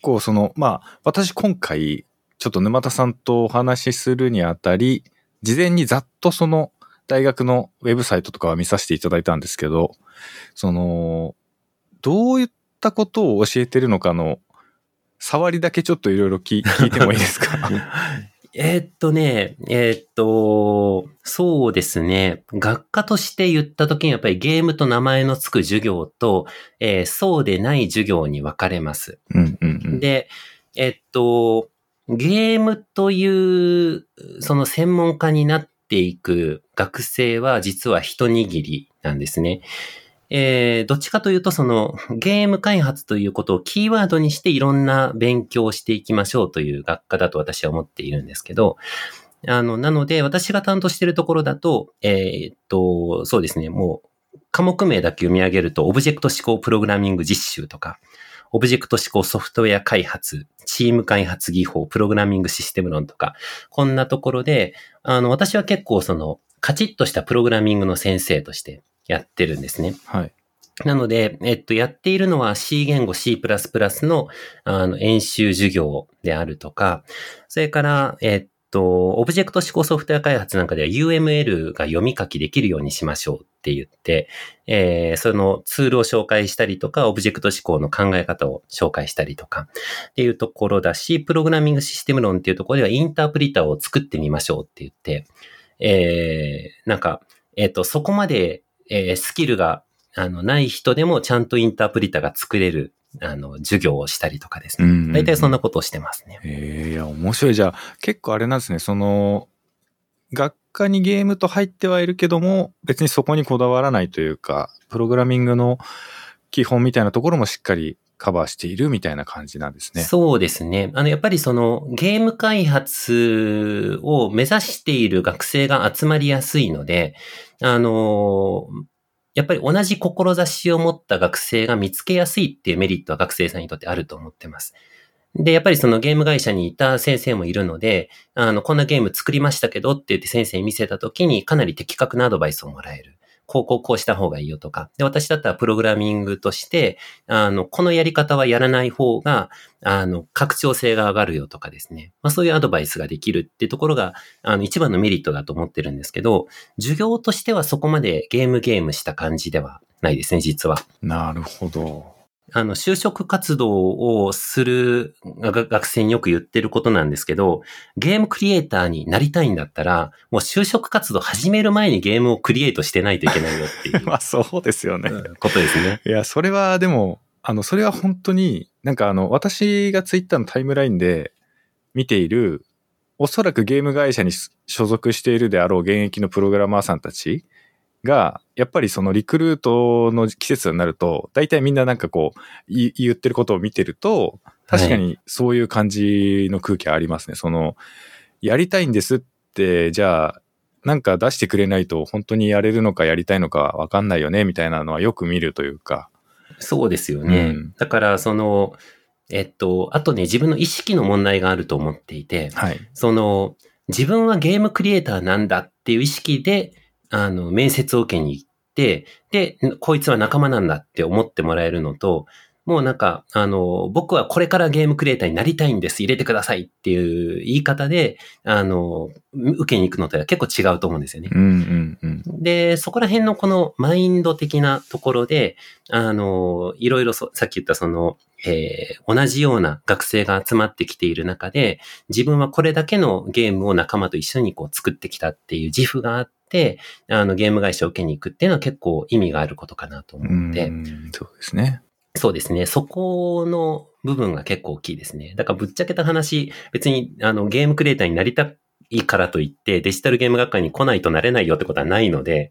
構そのまあ私今回ちょっと沼田さんとお話しするにあたり、事前にざっとその大学のウェブサイトとかは見させていただいたんですけど、そのどういったことを教えてるのかの触りだけちょっといろいろ聞いてもいいですか？そうですね。学科として言ったときにやっぱりゲームと名前のつく授業と、そうでない授業に分かれます。うんうんうん、で、ゲームという、その専門家になっていく学生は実は一握りなんですね。どっちかというとそのゲーム開発ということをキーワードにしていろんな勉強をしていきましょうという学科だと私は思っているんですけど、なので私が担当しているところだと、そうですね、もう科目名だけ読み上げるとオブジェクト指向プログラミング実習とか、オブジェクト指向ソフトウェア開発、チーム開発技法、プログラミングシステム論とか、こんなところで、私は結構そのカチッとしたプログラミングの先生としてやってるんですね。はい。なので、やっているのは C 言語 C++ の、演習授業であるとか、それから、オブジェクト指向ソフトウェア開発なんかでは UML が読み書きできるようにしましょうって言って、そのツールを紹介したりとか、オブジェクト指向の考え方を紹介したりとかっていうところだし、プログラミングシステム論っていうところではインタープリターを作ってみましょうって言って、なんか、そこまでスキルがない人でもちゃんとインタープリターが作れる授業をしたりとかですね。うんうんうん、大体そんなことをしてますね。いや面白い。じゃあ結構あれなんですね。その学科にゲームと入ってはいるけども別にそこにこだわらないというか、プログラミングの基本みたいなところもしっかりカバーしているみたいな感じなんですね。そうですね。やっぱりそのゲーム開発を目指している学生が集まりやすいので、やっぱり同じ志を持った学生が見つけやすいっていうメリットは学生さんにとってあると思ってます。で、やっぱりそのゲーム会社にいた先生もいるので、こんなゲーム作りましたけどって言って先生に見せたときにかなり的確なアドバイスをもらえる。こうした方がいいよとか。で、私だったらプログラミングとして、このやり方はやらない方が、拡張性が上がるよとかですね。まあそういうアドバイスができるっていうところが、一番のメリットだと思ってるんですけど、授業としてはそこまでゲームした感じではないですね、実は。なるほど。就職活動をする学生によく言ってることなんですけど、ゲームクリエイターになりたいんだったら、もう就職活動始める前にゲームをクリエイトしてないといけないよっていう。まあそうですよね。ことですね。いや、それはでも、それは本当に、なんか私がツイッターのタイムラインで見ている、おそらくゲーム会社に所属しているであろう現役のプログラマーさんたち、がやっぱりそのリクルートの季節になると大体みんななんかこう言ってることを見てると確かにそういう感じの空気ありますね、はい、そのやりたいんですってじゃあなんか出してくれないと本当にやれるのかやりたいのかわかんないよねみたいなのはよく見るというか。そうですよね、うん、だからそのあとね自分の意識の問題があると思っていて、はい、その自分はゲームクリエイターなんだっていう意識で面接を受けに行って、で、こいつは仲間なんだって思ってもらえるのと、もうなんか、僕はこれからゲームクリエイターになりたいんです、入れてくださいっていう言い方で、受けに行くのとは結構違うと思うんですよね。うんうんうん、で、そこら辺のこのマインド的なところで、いろいろさっき言ったその、同じような学生が集まってきている中で、自分はこれだけのゲームを仲間と一緒にこう作ってきたっていう自負があって、ゲーム会社を受けに行くっていうのは結構意味があることかなと思って。そうですね。そうですね。そこの部分が結構大きいですね。だからぶっちゃけた話、別にゲームクリエイターになりたいからといってデジタルゲーム学科に来ないとなれないよってことはないので、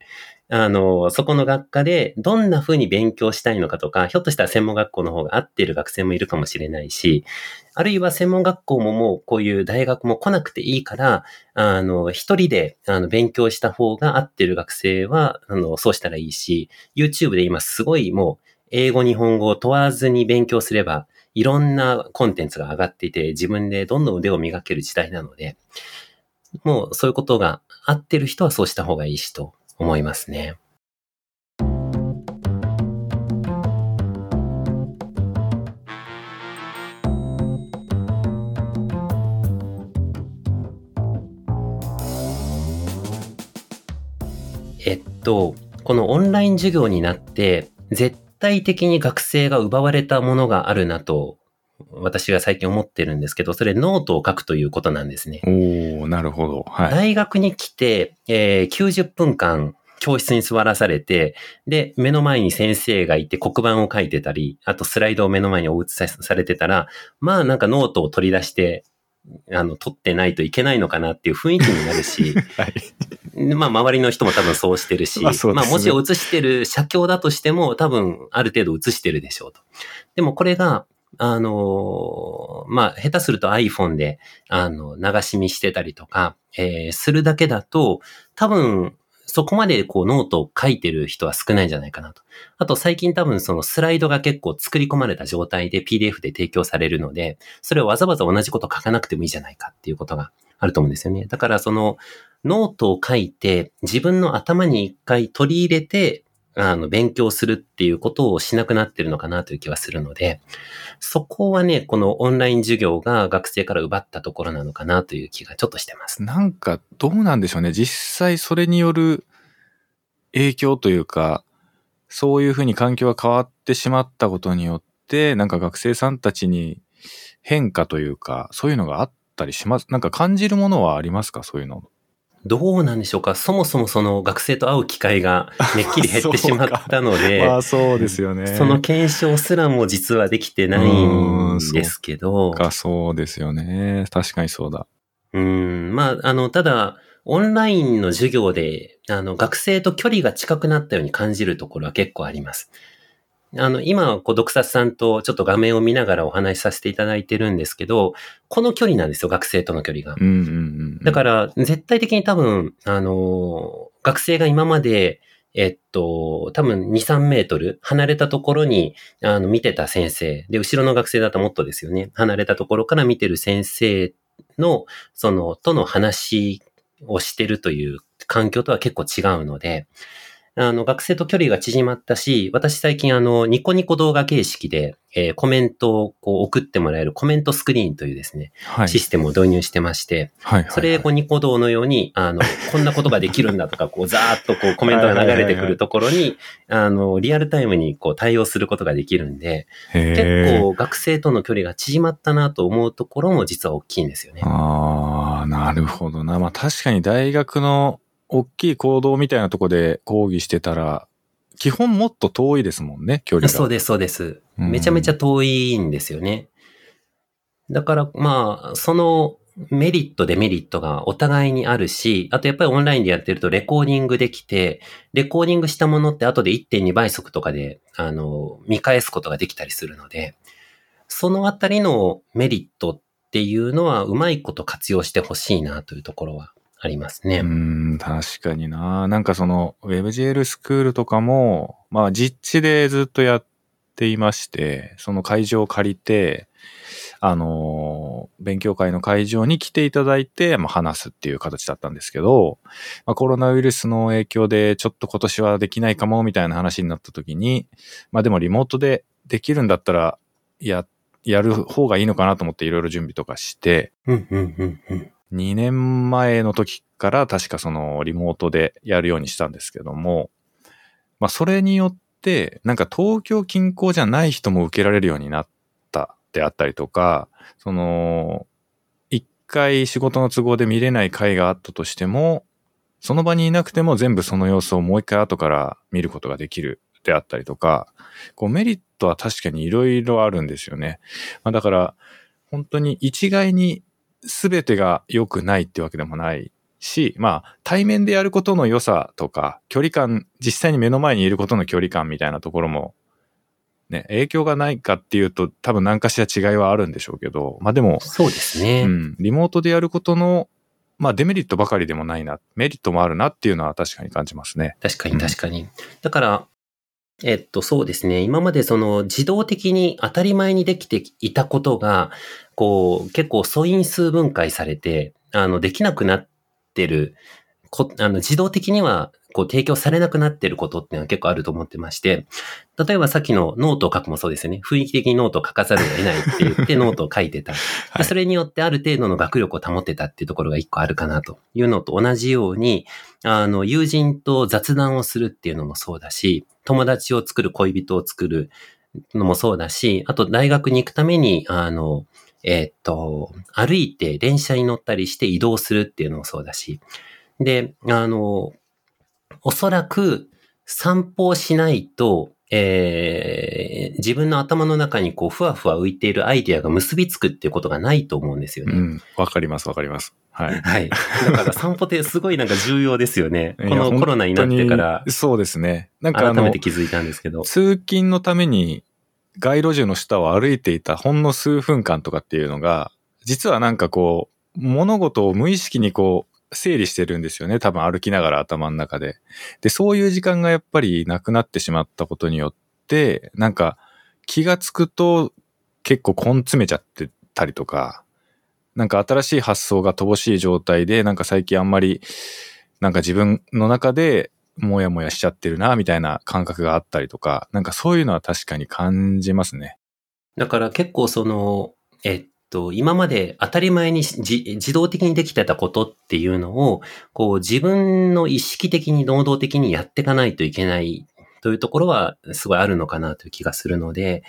そこの学科でどんな風に勉強したいのかとか、ひょっとしたら専門学校の方が合っている学生もいるかもしれないし、あるいは専門学校ももうこういう大学も来なくていいから、一人で勉強した方が合っている学生は、そうしたらいいし、YouTube で今すごいもう、英語、日本語を問わずに勉強すれば、いろんなコンテンツが上がっていて、自分でどんどん腕を磨ける時代なので、もうそういうことが合ってる人はそうした方がいいしと思いますね。このオンライン授業になって、絶対的に学生が奪われたものがあるなと私が最近思ってるんですけど、それノートを書くということなんですね。おー、なるほど。はい、大学に来て、90分間教室に座らされて、で目の前に先生がいて黒板を書いてたり、あとスライドを目の前にお写しされてたら、まあなんかノートを取り出して取ってないといけないのかなっていう雰囲気になるし、はい、まあ周りの人も多分そうしてるし、まあそうですね。まあもし写してる写経だとしても多分ある程度写してるでしょうと。でもこれが、まあ下手すると iPhone で流し見してたりとか、するだけだと多分そこまでこうノートを書いてる人は少ないんじゃないかなと。あと最近多分そのスライドが結構作り込まれた状態で PDF で提供されるので、それをわざわざ同じこと書かなくてもいいじゃないかっていうことがあると思うんですよね。だからそのノートを書いて自分の頭に一回取り入れて勉強するっていうことをしなくなってるのかなという気はするので、そこはね、このオンライン授業が学生から奪ったところなのかなという気がちょっとしてます。なんかどうなんでしょうね。実際それによる影響というか、そういうふうに環境が変わってしまったことによって、なんか学生さんたちに変化というか、そういうのがあったりします。なんか感じるものはありますか、そういうの。どうなんでしょうか。そもそもその学生と会う機会がめっきり減ってしまったので、まあそうですよね。その検証すらも実はできてないんですけど、そうですよね。確かにそうだ。まあただオンラインの授業で学生と距離が近くなったように感じるところは結構あります。今、こう、読冊さんとちょっと画面を見ながらお話しさせていただいてるんですけど、この距離なんですよ、学生との距離が。だから、絶対的に多分、学生が今まで、多分2、3メートル離れたところに、見てた先生。で、後ろの学生だともっとですよね。離れたところから見てる先生の、との話をしてるという環境とは結構違うので、学生と距離が縮まったし、私最近ニコニコ動画形式で、コメントをこう送ってもらえるコメントスクリーンというですね、はい、システムを導入してまして、はいはいはい、それこうニコ動のように、こんなことができるんだとか、こう、ざーっとこうコメントが流れてくるところに、はいはいはいはい、リアルタイムにこう対応することができるんで、結構学生との距離が縮まったなと思うところも実は大きいんですよね。ああ、なるほどな。まあ確かに大学の大きい行動みたいなとこで講義してたら、基本もっと遠いですもんね、距離が。そうです、そうです。めちゃめちゃ遠いんですよね。だから、まあ、そのメリット、デメリットがお互いにあるし、あとやっぱりオンラインでやってるとレコーディングできて、レコーディングしたものって後で 1.2 倍速とかで、見返すことができたりするので、そのあたりのメリットっていうのは、うまいこと活用してほしいなというところはありますね。確かにな。なんかその WebGL スクールとかも、まあ実地でずっとやっていまして、その会場を借りて、勉強会の会場に来ていただいて、まあ、話すっていう形だったんですけど、まあ、コロナウイルスの影響でちょっと今年はできないかもみたいな話になった時に、まあでもリモートでできるんだったらやる方がいいのかなと思っていろいろ準備とかして、2年前の時から確かそのリモートでやるようにしたんですけども、まあそれによってなんか東京近郊じゃない人も受けられるようになったであったりとか、その一回仕事の都合で見れない会があったとしても、その場にいなくても全部その様子をもう一回後から見ることができるであったりとか、こうメリットは確かにいろいろあるんですよね。まあ、だから本当に一概に全てが良くないってわけでもないし、まあ対面でやることの良さとか距離感、実際に目の前にいることの距離感みたいなところもね、影響がないかっていうと多分何かしら違いはあるんでしょうけど、まあでもそうですね。うん、リモートでやることのまあデメリットばかりでもないな、メリットもあるなっていうのは確かに感じますね。確かに確かに。うん、だからそうですね。今までその自動的に当たり前にできていたことが、こう結構素因数分解されて、できなくなってる、自動的にはこう提供されなくなってることっていうのは結構あると思ってまして、例えばさっきのノートを書くもそうですよね。雰囲気的にノートを書かざるを得ないって言ってノートを書いてた。はい、それによってある程度の学力を保てたっていうところが一個あるかなというのと同じように、友人と雑談をするっていうのもそうだし、友達を作る、恋人を作るのもそうだし、あと大学に行くために、歩いて電車に乗ったりして移動するっていうのもそうだし、で、おそらく散歩をしないと、自分の頭の中にこうふわふわ浮いているアイデアが結びつくっていうことがないと思うんですよね。うん、わかります。はい。はい。だから散歩ってすごいなんか重要ですよね。このコロナになってから。そうですね。なんか改めて気づいたんですけど。通勤のために街路樹の下を歩いていたほんの数分間とかっていうのが、実はなんかこう物事を無意識にこう整理してるんですよね。多分歩きながら頭の中で。で、そういう時間がやっぱりなくなってしまったことによって、なんか気がつくと結構根詰めちゃってたりとか、なんか新しい発想が乏しい状態で、なんか最近あんまりなんか自分の中でもやもやしちゃってるなみたいな感覚があったりとか、なんかそういうのは確かに感じますね。だから結構その、今まで当たり前に自動的にできてたことっていうのを、こう自分の意識的に能動的にやっていかないといけないというところはすごいあるのかなという気がするので、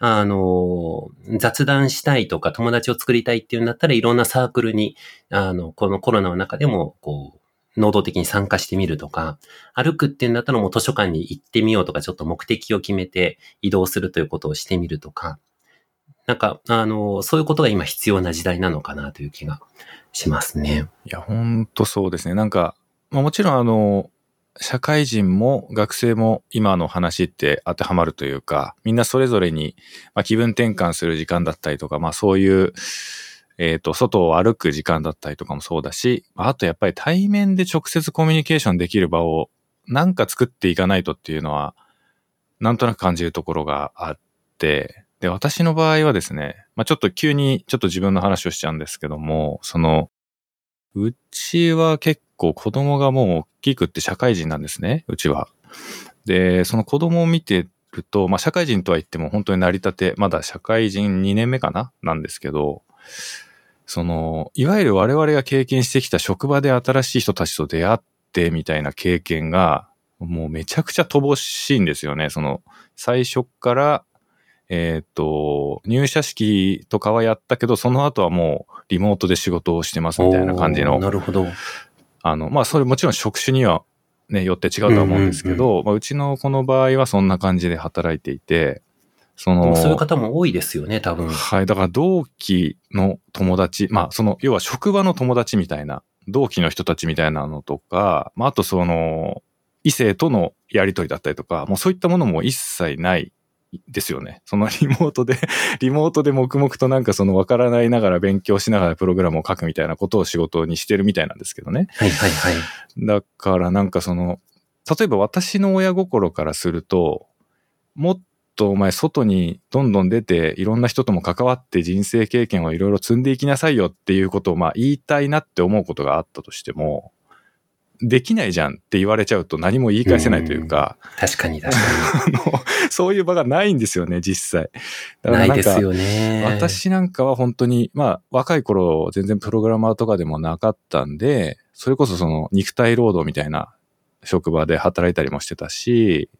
雑談したいとか友達を作りたいっていうんだったらいろんなサークルに、このコロナの中でもこう、能動的に参加してみるとか、歩くっていうんだったらもう図書館に行ってみようとか、ちょっと目的を決めて移動するということをしてみるとか、なんか、そういうことが今必要な時代なのかなという気がしますね。いや、ほんとそうですね。なんか、まあ、もちろん社会人も学生も今の話って当てはまるというか、みんなそれぞれに、まあ、気分転換する時間だったりとか、まあそういう、外を歩く時間だったりとかもそうだし、あとやっぱり対面で直接コミュニケーションできる場をなんか作っていかないとっていうのは、なんとなく感じるところがあって、で、私の場合はですね、まあ、ちょっと急にちょっと自分の話をしちゃうんですけども、うちは結構子供がもう大きくって社会人なんですね、うちは。で、その子供を見てると、まあ、社会人とは言っても本当に成り立て、まだ社会人2年目かななんですけど、いわゆる我々が経験してきた職場で新しい人たちと出会ってみたいな経験が、もうめちゃくちゃ乏しいんですよね、最初から、入社式とかはやったけど、その後はもうリモートで仕事をしてますみたいな感じの。なるほど。まあ、それもちろん職種にはね、よって違うとは思うんですけど、まあ、うちのこの場合はそんな感じで働いていて、そういう方も多いですよね、多分。はい。だから同期の友達、まあ、要は職場の友達みたいな、同期の人たちみたいなのとか、まあ、あと異性とのやりとりだったりとか、もうそういったものも一切ない。ですよね。リモートで黙々となんかわからないながら勉強しながらプログラムを書くみたいなことを仕事にしてるみたいなんですけどね。はいはいはい。だからなんか例えば私の親心からすると、もっとお前外にどんどん出ていろんな人とも関わって人生経験をいろいろ積んでいきなさいよっていうことをまあ言いたいなって思うことがあったとしてもできないじゃんって言われちゃうと何も言い返せないというか、確かに確かにそういう場がないんですよね実際。だからなんかないですよね。私なんかは本当にまあ若い頃全然プログラマーとかでもなかったんで、それこそその肉体労働みたいな職場で働いたりもしてたし、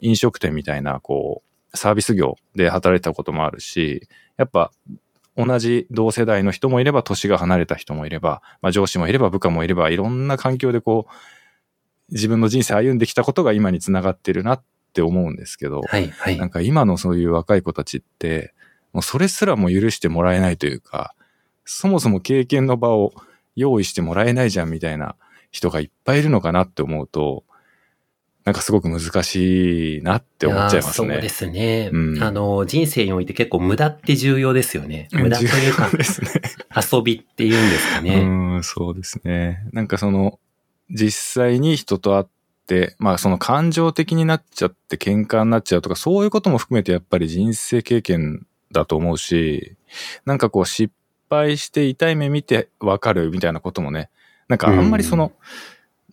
飲食店みたいなこうサービス業で働いたこともあるし、やっぱ同じ同世代の人もいれば年が離れた人もいれば、まあ、上司もいれば部下もいれば、いろんな環境でこう自分の人生歩んできたことが今につながってるなって思うんですけど、はいはい、なんか今のそういう若い子たちってもうそれすらも許してもらえないというか、そもそも経験の場を用意してもらえないじゃんみたいな人がいっぱいいるのかなって思うと、なんかすごく難しいなって思っちゃいますね。そうですね、うん。人生において結構無駄って重要ですよね。無駄というか、ね、遊びっていうんですかね。そうですね。なんかその、実際に人と会って、まあその感情的になっちゃって喧嘩になっちゃうとか、そういうことも含めてやっぱり人生経験だと思うし、なんかこう失敗して痛い目見てわかるみたいなこともね、なんかあんまりその、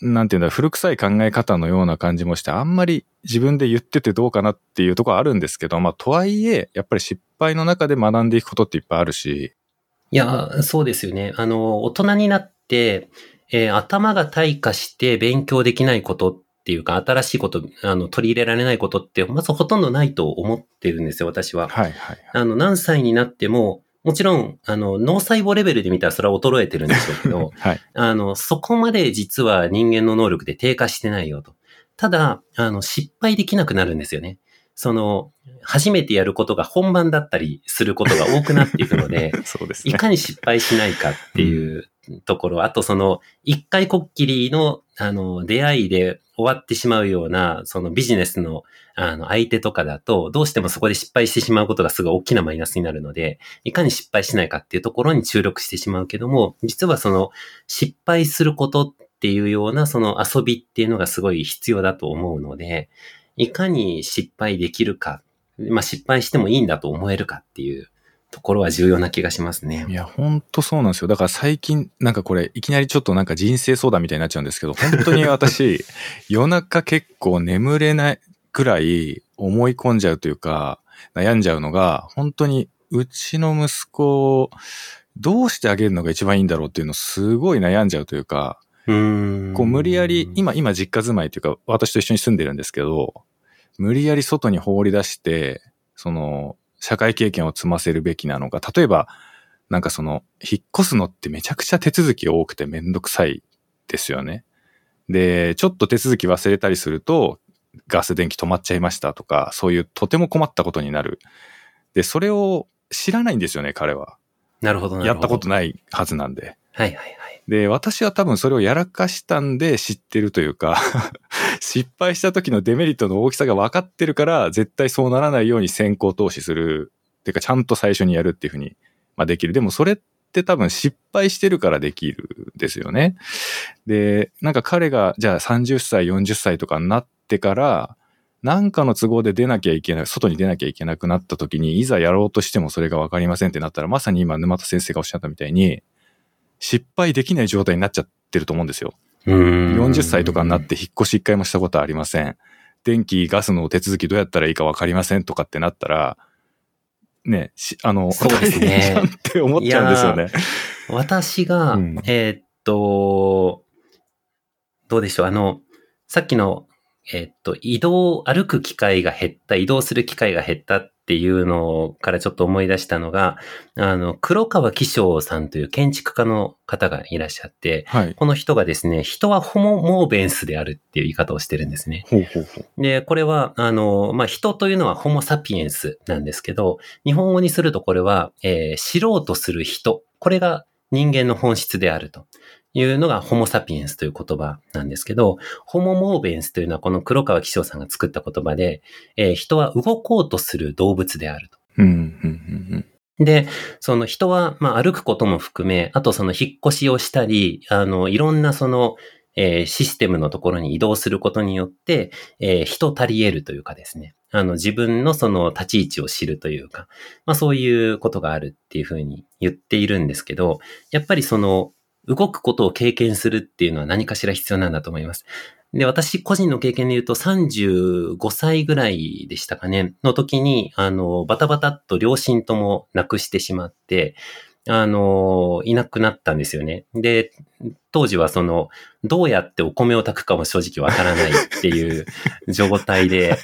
なんていうんだ、古臭い考え方のような感じもして、あんまり自分で言っててどうかなっていうところはあるんですけど、まあとはいえ、やっぱり失敗の中で学んでいくことっていっぱいあるし。いや、そうですよね。大人になって、頭が退化して勉強できないことっていうか、新しいこと、取り入れられないことって、まずほとんどないと思ってるんですよ、私は。はいはいはい。何歳になっても、もちろん、脳細胞レベルで見たらそれは衰えてるんでしょうけど、はい、そこまで実は人間の能力で低下してないよと。ただ、失敗できなくなるんですよね。初めてやることが本番だったりすることが多くなっていくので、そうですね、いかに失敗しないかっていうところ、あと一回こっきりの、出会いで終わってしまうような、ビジネスの、相手とかだと、どうしてもそこで失敗してしまうことがすごい大きなマイナスになるので、いかに失敗しないかっていうところに注力してしまうけども、実は失敗することっていうような、遊びっていうのがすごい必要だと思うので、いかに失敗できるか、まあ、失敗してもいいんだと思えるかっていうところは重要な気がしますね。いや、ほんとそうなんですよ。だから最近、なんかこれ、いきなりちょっとなんか人生相談みたいになっちゃうんですけど、本当に私、夜中結構眠れないくらい思い込んじゃうというか、悩んじゃうのが、本当にうちの息子をどうしてあげるのが一番いいんだろうっていうのをすごい悩んじゃうというか、こう無理やり今実家住まいというか私と一緒に住んでるんですけど、無理やり外に放り出して社会経験を積ませるべきなのか、例えばなんか引っ越すのってめちゃくちゃ手続き多くてめんどくさいですよね。でちょっと手続き忘れたりするとガス電気止まっちゃいましたとか、そういうとても困ったことになる。でそれを知らないんですよね、彼は。なるほどなるほど。やったことないはずなんで。はいはいはい。で、私は多分それをやらかしたんで知ってるというか、失敗した時のデメリットの大きさが分かってるから、絶対そうならないように先行投資する。てか、ちゃんと最初にやるっていうふうに、まあ、できる。でもそれって多分失敗してるからできるんですよね。で、なんか彼が、じゃあ30歳、40歳とかになってから、なんかの都合で出なきゃいけない、外に出なきゃいけなくなった時に、いざやろうとしてもそれが分かりませんってなったら、まさに今沼田先生がおっしゃったみたいに、失敗できない状態になっちゃってると思うんですよ。40歳とかになって引っ越し一回もしたことありません。電気、ガスの手続きどうやったらいいかわかりませんとかってなったら、ね、そうですね。って思っちゃうんですよね。私が、どうでしょう。さっきの、歩く機会が減った、移動する機会が減ったっていうのからちょっと思い出したのが、黒川紀章さんという建築家の方がいらっしゃって、はい、この人がですね、人はホモ・モーベンスであるっていう言い方をしてるんですね。ほうほうほう。で、これは、まあ、人というのはホモ・サピエンスなんですけど、日本語にするとこれは、知ろうとする人、これが人間の本質であるというのがホモ・サピエンスという言葉なんですけど、ホモ・モーベンスというのはこの黒川紀章さんが作った言葉で、人は動こうとする動物であると。うんうんうんうん、で、人は、まあ、歩くことも含め、あと引っ越しをしたり、いろんなシステムのところに移動することによって、人足り得るというかですね、自分のその立ち位置を知るというか、まあそういうことがあるっていうふうに言っているんですけど、やっぱりその動くことを経験するっていうのは何かしら必要なんだと思います。で、私個人の経験で言うと35歳ぐらいでしたかね、の時に、バタバタっと両親とも亡くしてしまって、いなくなったんですよね。で、当時はその、どうやってお米を炊くかも正直わからないっていう状態で、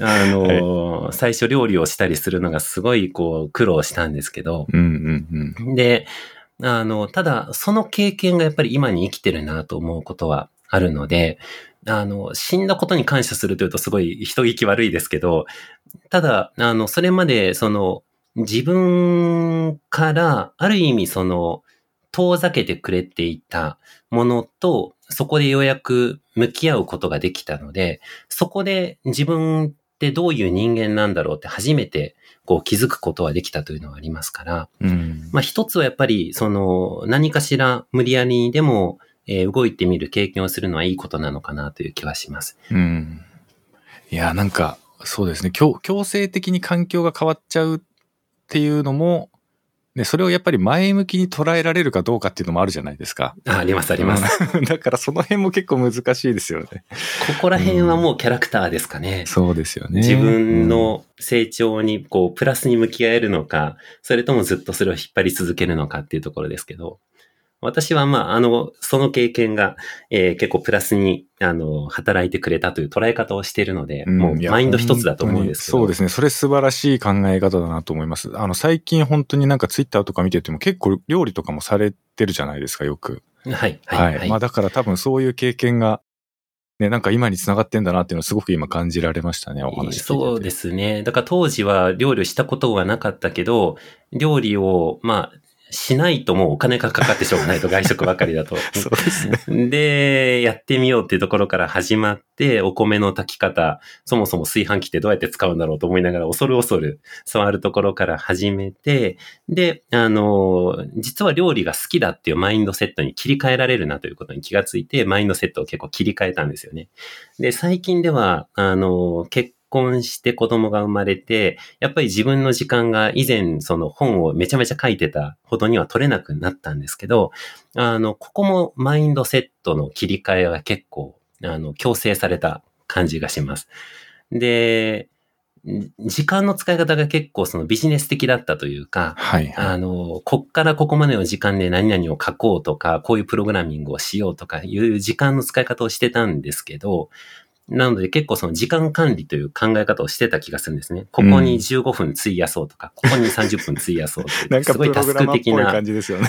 はい、最初料理をしたりするのがすごいこう苦労したんですけど、うんうんうん、で、ただその経験がやっぱり今に生きてるなと思うことはあるので、死んだことに感謝するというとすごい人聞き悪いですけど、ただ、それまでその、自分からある意味その遠ざけてくれていたものとそこでようやく向き合うことができたので、そこで自分ってどういう人間なんだろうって初めてこう気づくことはできたというのはありますから、うん、まあ一つはやっぱりその何かしら無理やりにでも動いてみる経験をするのはいいことなのかなという気はします。うん、いやなんかそうですね、強制的に環境が変わっちゃうっていうのも、ね、それをやっぱり前向きに捉えられるかどうかっていうのもあるじゃないですか。あります。だからその辺も結構難しいですよね。ここら辺はもうキャラクターですかね。うん、そうですよね。自分の成長にこうプラスに向き合えるのか、それともずっとそれを引っ張り続けるのかっていうところですけど、私はまあその経験が、結構プラスに働いてくれたという捉え方をしているので、うん、もうマインド一つだと思うんですけど。そうですね。それ素晴らしい考え方だなと思います。最近本当になんかツイッターとか見てても結構料理とかもされてるじゃないですか、よく。はいはい、はい。まあだから多分そういう経験がね、なんか今に繋がってんだなっていうのをすごく今感じられましたね、お話してて。そうですね。だから当時は料理をしたことはなかったけど、料理をまあしないともうお金がかかってしょうがないと、外食ばかりだと。そうですね。で、やってみようっていうところから始まって、お米の炊き方、そもそも炊飯器ってどうやって使うんだろうと思いながら、恐る触るところから始めて、で、実は料理が好きだっていうマインドセットに切り替えられるなということに気がついて、マインドセットを結構切り替えたんですよね。で、最近では、結婚して子供が生まれて、やっぱり自分の時間が以前その本をめちゃめちゃ書いてたほどには取れなくなったんですけど、ここもマインドセットの切り替えは結構、強制された感じがします。で、時間の使い方が結構そのビジネス的だったというか、はいはい、こっからここまでの時間で何々を書こうとか、こういうプログラミングをしようとかいう時間の使い方をしてたんですけど、なので結構その時間管理という考え方をしてた気がするんですね。ここに15分費やそうとか、ここに30分費やそうっていう、すごいタスク的な。なんかプログラマーっぽい感じですよね。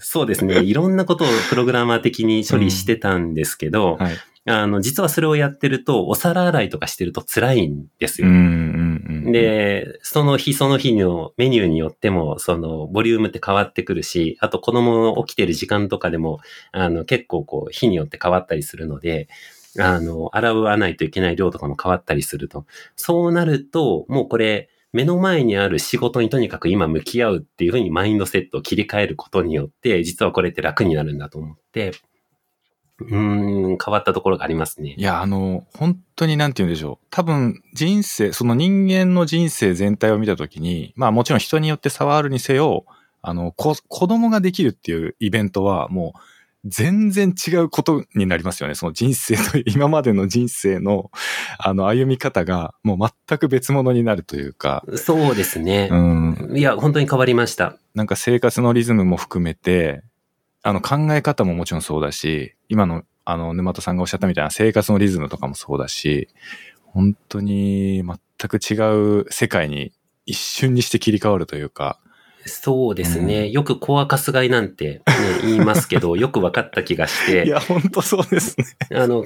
そうですね。いろんなことをプログラマー的に処理してたんですけど、うんはい、実はそれをやってると、お皿洗いとかしてると辛いんですよ。うんうんうん、で、その日その日のメニューによっても、そのボリュームって変わってくるし、あと子供の起きてる時間とかでも、結構こう、日によって変わったりするので、洗わないといけない量とかも変わったりすると。そうなると、もうこれ、目の前にある仕事にとにかく今向き合うっていう風にマインドセットを切り替えることによって、実はこれって楽になるんだと思って、変わったところがありますね。いや、本当になんて言うんでしょう。多分、人生、その人間の人生全体を見たときに、まあもちろん人によって差はあるにせよ、子供ができるっていうイベントはもう、全然違うことになりますよね。その人生と今までの人生の歩み方がもう全く別物になるというか。そうですね。うん。いや本当に変わりました。なんか生活のリズムも含めて、考え方ももちろんそうだし、今の沼田さんがおっしゃったみたいな生活のリズムとかもそうだし、本当に全く違う世界に一瞬にして切り替わるというか。そうですね。よくコアカス買いなんて、ね、言いますけど、よく分かった気がして。いや、ほんとそうですね。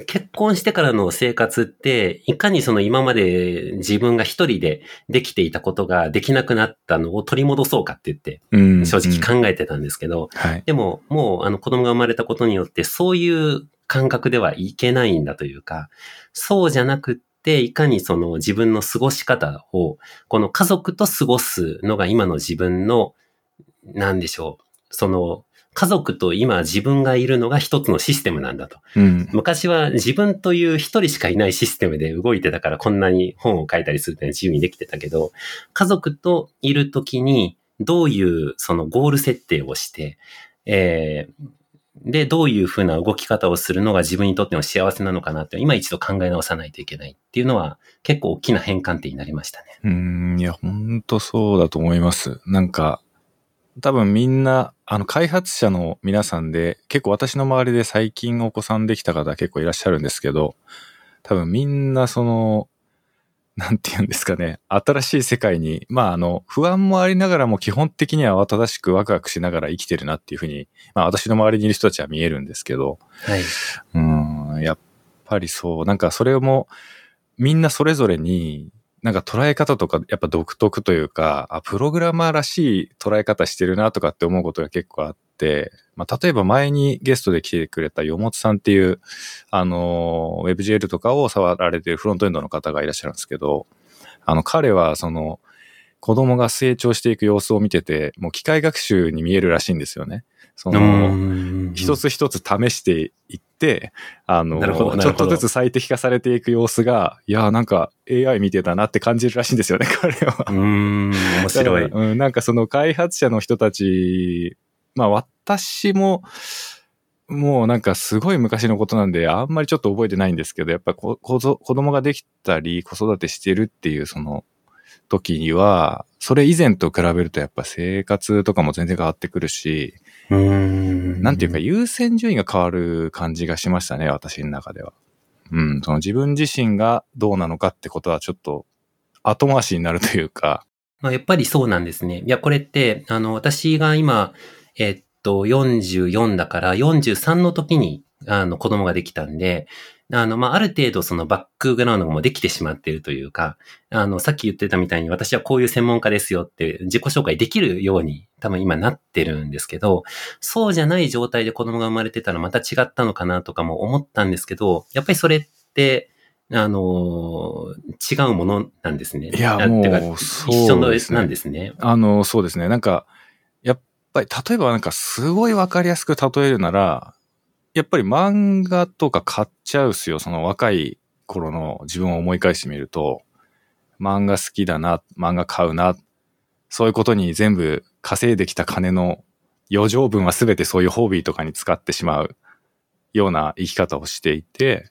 結婚してからの生活って、いかにその今まで自分が一人でできていたことができなくなったのを取り戻そうかって言って、正直考えてたんですけど、はい、でももう子供が生まれたことによって、そういう感覚ではいけないんだというか、そうじゃなくて、で、いかにその自分の過ごし方を、この家族と過ごすのが今の自分の、なんでしょう、その家族と今自分がいるのが一つのシステムなんだと、うん、昔は自分という一人しかいないシステムで動いてたからこんなに本を書いたりするって自由にできてたけど、家族といるときにどういうそのゴール設定をして、でどういうふうな動き方をするのが自分にとっての幸せなのかなって今一度考え直さないといけないっていうのは結構大きな変換点になりましたね。いや本当そうだと思います。なんか多分みんな開発者の皆さんで結構私の周りで最近お子さんできた方結構いらっしゃるんですけど、多分みんなそのなんて言うんですかね、新しい世界に不安もありながらも基本的には慌ただしくワクワクしながら生きてるなっていうふうに私の周りにいる人たちは見えるんですけど、はい、やっぱりそうなんかそれもみんなそれぞれになんか捉え方とかやっぱ独特というか、プログラマーらしい捉え方してるなとかって思うことが結構あって、例えば前にゲストで来てくれたよもつさんっていう、WebGL とかを触られてるフロントエンドの方がいらっしゃるんですけど、彼はその子供が成長していく様子を見てて、もう機械学習に見えるらしいんですよね。その一つ一つ試していって、ちょっとずつ最適化されていく様子が、いやなんか AI 見てたなって感じるらしいんですよね、彼は。面白い。なんかその開発者の人たち、私ももうなんかすごい昔のことなんであんまりちょっと覚えてないんですけど、やっぱり子供ができたり子育てしてるっていうその時にはそれ以前と比べるとやっぱ生活とかも全然変わってくるし、なんていうか優先順位が変わる感じがしましたね、私の中では。その自分自身がどうなのかってことはちょっと後回しになるというか。やっぱりそうなんですね。いやこれって私が今44だから43の時に子供ができたんで。ある程度そのバックグラウンドもできてしまっているというか、さっき言ってたみたいに私はこういう専門家ですよって自己紹介できるように多分今なってるんですけど、そうじゃない状態で子供が生まれてたらまた違ったのかなとかも思ったんですけど、やっぱりそれって、違うものなんですね。いや、もう、そうですね。一緒なんですね。そうですね。なんか、やっぱり、例えばなんかすごいわかりやすく例えるなら、やっぱり漫画とか買っちゃうっすよ。その若い頃の自分を思い返してみると、漫画好きだな、漫画買うな、そういうことに全部稼いできた金の余剰分は全てそういうホビーとかに使ってしまうような生き方をしていて、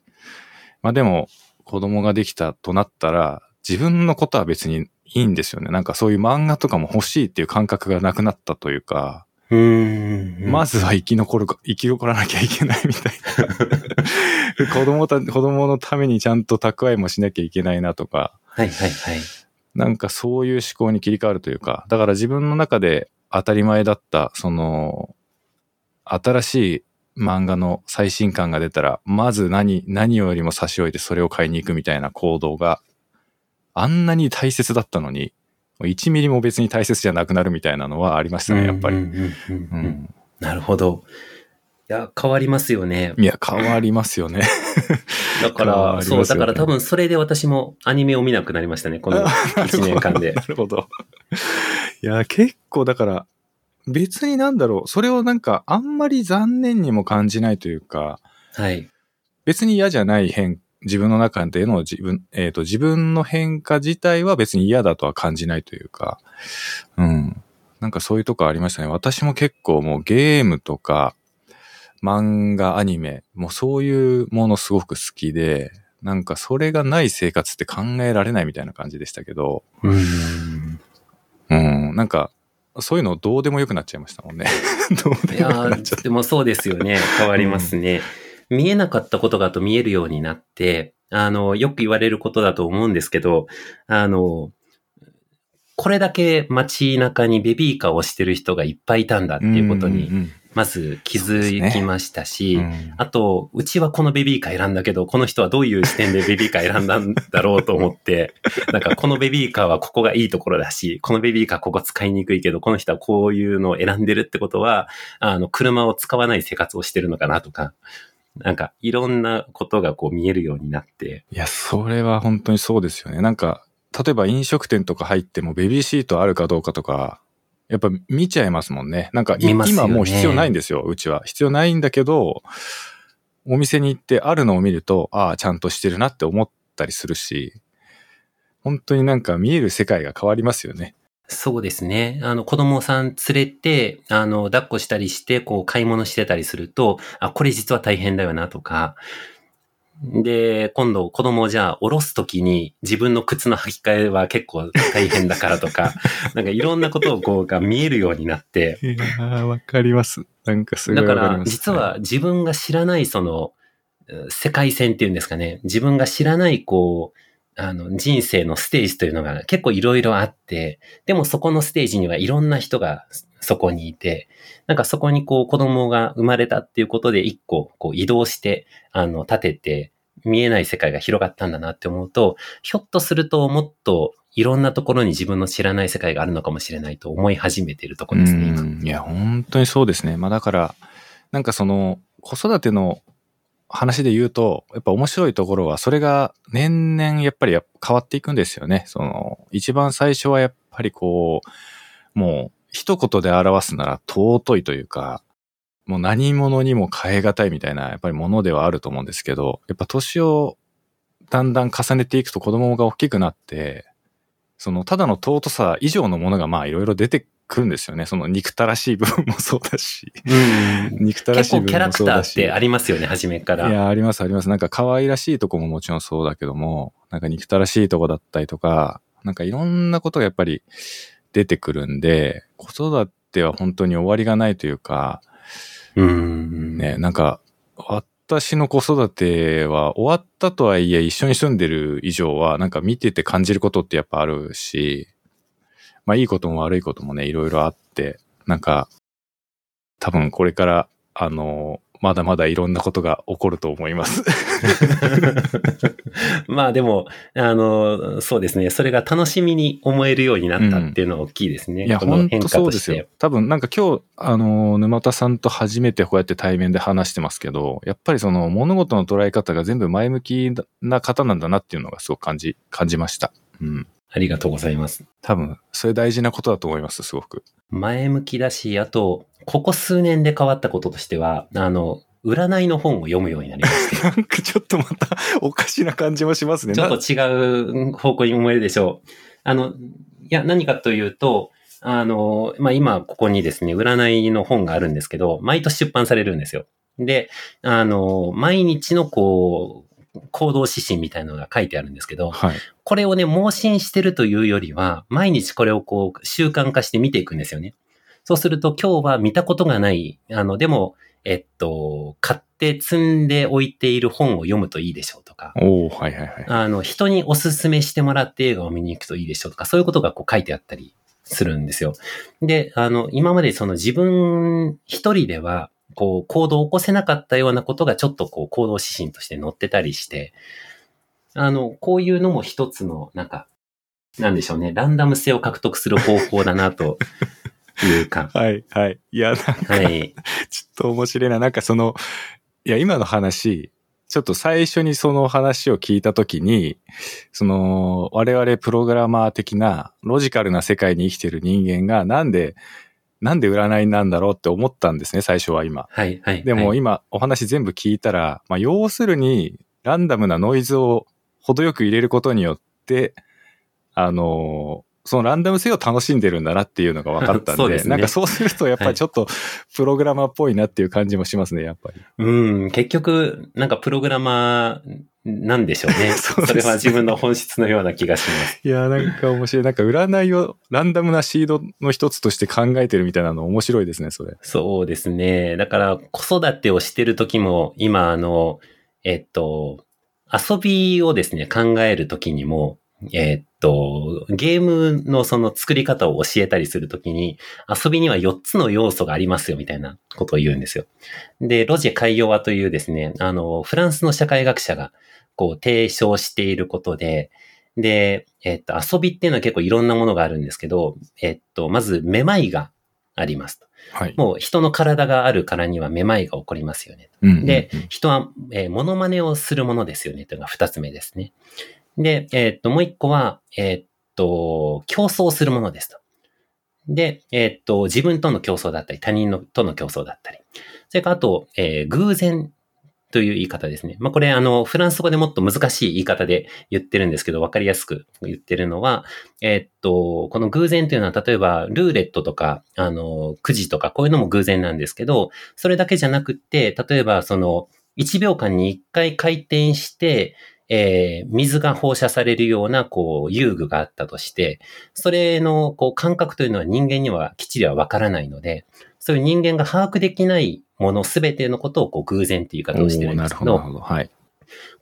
でも子供ができたとなったら自分のことは別にいいんですよね。なんかそういう漫画とかも欲しいっていう感覚がなくなったというか、まずは生き残らなきゃいけないみたいな子供のためにちゃんと蓄えもしなきゃいけないなとか、はいはいはい、なんかそういう思考に切り替わるというか、だから自分の中で当たり前だったその新しい漫画の最新刊が出たらまず何よりも差し置いてそれを買いに行くみたいな行動があんなに大切だったのに1ミリも別に大切じゃなくなるみたいなのはありましたね、やっぱり。なるほど。いや、変わりますよね。いや、変わりますよね。だから、そう、だから多分それで私もアニメを見なくなりましたね、この1年間で。なるほど。いや、結構だから、別になんだろう、それをなんかあんまり残念にも感じないというか、はい。別に嫌じゃない自分の中での自分の変化自体は別に嫌だとは感じないというか、なんかそういうとこありましたね。私も結構もうゲームとか漫画、アニメ、もうそういうものすごく好きで、なんかそれがない生活って考えられないみたいな感じでしたけど、なんかそういうのどうでもよくなっちゃいましたもんね。どうでもよくなっちゃった。いや、でもそうですよね。変わりますね。見えなかったことがと見えるようになって、よく言われることだと思うんですけど、これだけ街中にベビーカーをしてる人がいっぱいいたんだっていうことに、まず気づきましたし、あと、うちはこのベビーカー選んだけど、この人はどういう視点でベビーカー選んだんだろうと思って、なんかこのベビーカーはここがいいところだし、このベビーカーここ使いにくいけど、この人はこういうのを選んでるってことは、車を使わない生活をしてるのかなとか、なんかいろんなことがこう見えるようになって。いや、それは本当にそうですよね。なんか、例えば飲食店とか入ってもベビーシートあるかどうかとか、やっぱ見ちゃいますもんね。なんか、今もう必要ないんですよ、うちは。必要ないんだけど、お店に行ってあるのを見ると、ああ、ちゃんとしてるなって思ったりするし、本当になんか見える世界が変わりますよね。そうですね。子供さん連れて、抱っこしたりして、こう、買い物してたりすると、あ、これ実は大変だよなとか、で、今度子供をじゃあ下ろすときに自分の靴の履き替えは結構大変だからとか、なんかいろんなことをこうが見えるようになって。いや、わかります。なんかすごいわかります。だから実は自分が知らないその世界線っていうんですかね、自分が知らないこう、人生のステージというのが結構いろいろあって、でもそこのステージにはいろんな人がそこにいて、なんかそこにこう子供が生まれたっていうことで一個こう移動して、立てて見えない世界が広がったんだなって思うと、ひょっとするともっといろんなところに自分の知らない世界があるのかもしれないと思い始めているところですね、今。いや、本当にそうですね。まあだから、なんかその子育ての話で言うと、やっぱ面白いところは、それが年々やっぱり変わっていくんですよね。その、一番最初はやっぱりこう、もう一言で表すなら尊いというか、もう何物にも変え難いみたいな、やっぱりものではあると思うんですけど、やっぱ年をだんだん重ねていくと子供が大きくなって、その、ただの尊さ以上のものがまあいろいろ出てくるんですよね。その憎たらしい部分もそうだし、憎たらしい部分もそうだし、結構キャラクターってありますよね、初めから。いや、ありますあります。なんか可愛らしいとこももちろんそうだけども、なんか憎たらしいとこだったりとか、なんかいろんなことがやっぱり出てくるんで、子育ては本当に終わりがないというか、ね、なんか私の子育ては終わったとはいえ一緒に住んでる以上はなんか見てて感じることってやっぱあるし。まあいいことも悪いこともね、いろいろあって、なんか、多分これから、まだまだいろんなことが起こると思います。まあでも、そうですね、それが楽しみに思えるようになったっていうのは大きいですね。いや、本当そうですよ。多分なんか今日、沼田さんと初めてこうやって対面で話してますけど、やっぱりその物事の捉え方が全部前向きな方なんだなっていうのがすごく感じました。うん。ありがとうございます。多分、それ大事なことだと思います、すごく。前向きだし、あと、ここ数年で変わったこととしては、占いの本を読むようになりまして。なんかちょっとまたおかしな感じもしますね。ちょっと違う方向に思えるでしょう。いや、何かというと、まあ、今ここにですね、占いの本があるんですけど、毎年出版されるんですよ。で、毎日のこう、行動指針みたいなのが書いてあるんですけど、はい、これをね、盲信してるというよりは、毎日これをこう、習慣化して見ていくんですよね。そうすると、今日は見たことがない、でも、買って積んでおいている本を読むといいでしょうとか、はいはいはい、人におすすめしてもらって映画を見に行くといいでしょうとか、そういうことがこう書いてあったりするんですよ。で、今までその自分一人では、こう行動を起こせなかったようなことがちょっとこう行動指針として載ってたりして、こういうのも一つのなんか、なんでしょうね、ランダム性を獲得する方法だなというか。はいはい。いや、なんか、はい、ちょっと面白いな。なんかその、いや、今の話、ちょっと最初にその話を聞いたときに、その、我々プログラマー的なロジカルな世界に生きている人間がなんで占いなんだろうって思ったんですね、最初は今。はいはいはい、でも今お話全部聞いたら、まあ要するにランダムなノイズを程よく入れることによって、そのランダム性を楽しんでるんだなっていうのが分かったんで、そうですね、なんかそうするとやっぱりちょっとプログラマーっぽいなっていう感じもしますね、やっぱり。結局なんかプログラマーなんでしょうね。それは自分の本質のような気がします。いや、なんか面白い。なんか占いをランダムなシードの一つとして考えてるみたいなの面白いですね、それ。そうですね。だから子育てをしてる時も、今遊びをですね、考える時にも、ゲームのその作り方を教えたりするときに、遊びには4つの要素がありますよみたいなことを言うんですよ。で、ロジェ・カイヨワというですね、フランスの社会学者がこう提唱していることで、で、遊びっていうのは結構いろんなものがあるんですけど、まずめまいがありますと。はい、もう人の体があるからにはめまいが起こりますよね。で、人は、物真似をするものですよねというのが2つ目ですね。で、もう一個は、競争するものですと。で、自分との競争だったり、他人のとの競争だったり。それからあと、偶然という言い方ですね。まあ、これフランス語でもっと難しい言い方で言ってるんですけど、わかりやすく言ってるのは、この偶然というのは、例えば、ルーレットとか、くじとか、こういうのも偶然なんですけど、それだけじゃなくって、例えば、1秒間に1回回転して、水が放射されるような、遊具があったとして、それの、感覚というのは人間にはきっちりはわからないので、そういう人間が把握できないものすべてのことを、偶然という言い方をしてるんですけど、はい。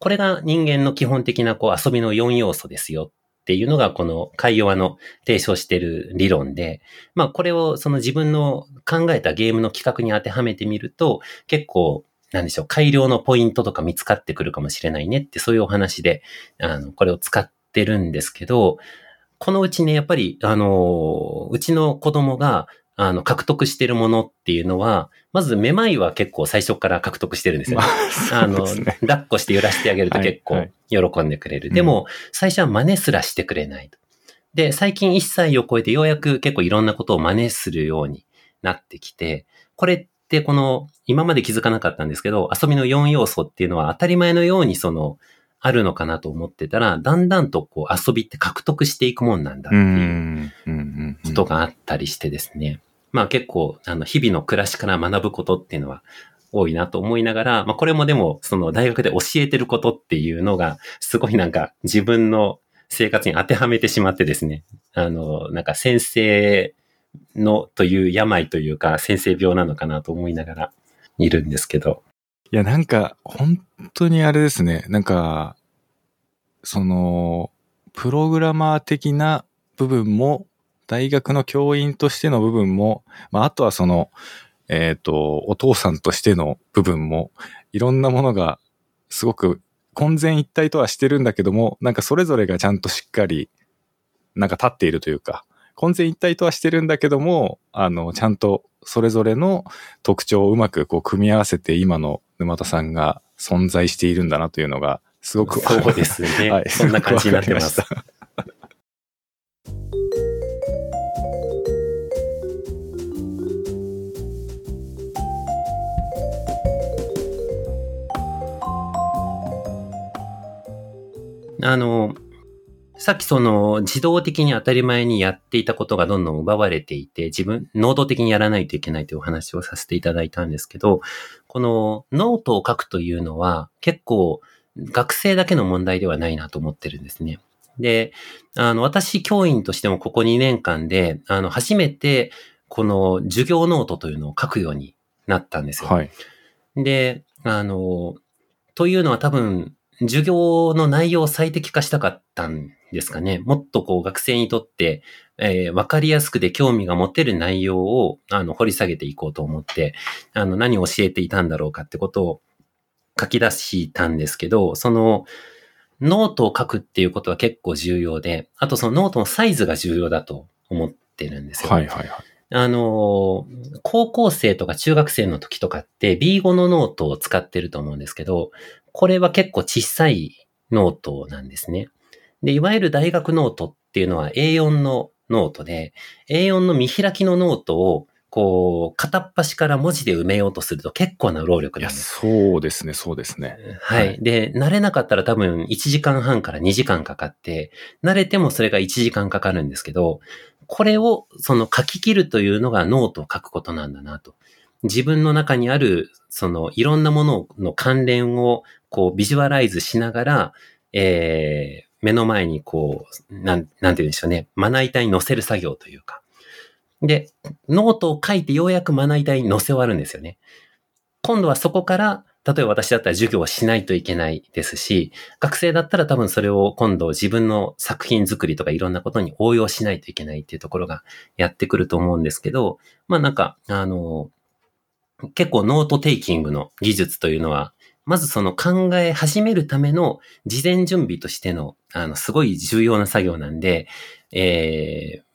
これが人間の基本的な、遊びの4要素ですよっていうのが、この、カイヨワの提唱している理論で、まあ、これを、自分の考えたゲームの企画に当てはめてみると、結構、なんでしょう、改良のポイントとか見つかってくるかもしれないねって、そういうお話で、これを使ってるんですけど、このうちね、やっぱり、うちの子供が、獲得してるものっていうのは、まず、めまいは結構最初から獲得してるんですよね。抱っこして揺らしてあげると結構喜んでくれる。はいはい、でも、最初は真似すらしてくれないと。で、最近1歳を超えてようやく結構いろんなことを真似するようになってきて、これで、今まで気づかなかったんですけど、遊びの4要素っていうのは当たり前のようにあるのかなと思ってたら、だんだんと遊びって獲得していくもんなんだっていうことがあったりしてですね。まあ結構、日々の暮らしから学ぶことっていうのは多いなと思いながら、まあこれもでも、大学で教えてることっていうのが、すごいなんか自分の生活に当てはめてしまってですね、なんか先生、のという病というか先生病なのかなと思いながらいるんですけど、いやなんか本当にあれですね、なんかプログラマー的な部分も大学の教員としての部分も、まああとはお父さんとしての部分もいろんなものがすごく混然一体とはしてるんだけども、なんかそれぞれがちゃんとしっかりなんか立っているというか。混然一体とはしてるんだけども、ちゃんとそれぞれの特徴をうまく組み合わせて今の沼田さんが存在しているんだなというのがすごくわかりました。そうですね。はい、そんな感じになってます。さっき自動的に当たり前にやっていたことがどんどん奪われていて、能動的にやらないといけないというお話をさせていただいたんですけど、このノートを書くというのは結構学生だけの問題ではないなと思ってるんですね。で、私教員としてもここ2年間で、初めてこの授業ノートというのを書くようになったんですよ。はい。で、というのは多分、授業の内容を最適化したかったんですかね。もっと学生にとって、わかりやすくで興味が持てる内容を掘り下げていこうと思って、何を教えていたんだろうかってことを書き出したんですけど、ノートを書くっていうことは結構重要で、あとノートのサイズが重要だと思ってるんですよ。はいはいはい。高校生とか中学生の時とかって B5 のノートを使ってると思うんですけど、これは結構小さいノートなんですね。で、いわゆる大学ノートっていうのは A4 のノートで、A4 の見開きのノートを片っ端から文字で埋めようとすると結構な労力なんです。いや、そうですね、そうですね。はい。はい、で、慣れなかったら多分1時間半から2時間かかって、慣れてもそれが1時間かかるんですけど、これを書き切るというのがノートを書くことなんだなと。自分の中にあるいろんなものの関連をビジュアライズしながら、目の前になんて言うんでしょうね。まな板に乗せる作業というか。で、ノートを書いてようやくまな板に乗せ終わるんですよね。今度はそこから、例えば私だったら授業をしないといけないですし、学生だったら多分それを今度自分の作品作りとかいろんなことに応用しないといけないっていうところがやってくると思うんですけど、まあなんか、結構ノートテイキングの技術というのは、まず考え始めるための事前準備としての、すごい重要な作業なんで、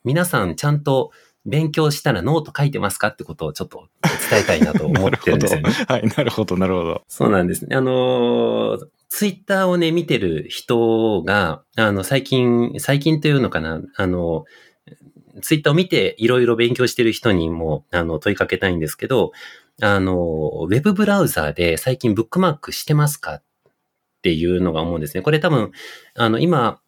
皆さんちゃんと勉強したらノート書いてますかってことをちょっと伝えたいなと思ってるんですよね。はい、なるほど、なるほど。そうなんですね。ツイッターをね、見てる人が、最近というのかな、ツイッターを見ていろいろ勉強してる人にも問いかけたいんですけど、ウェブブラウザーで最近ブックマークしてますかっていうのが思うんですね。これ多分、今、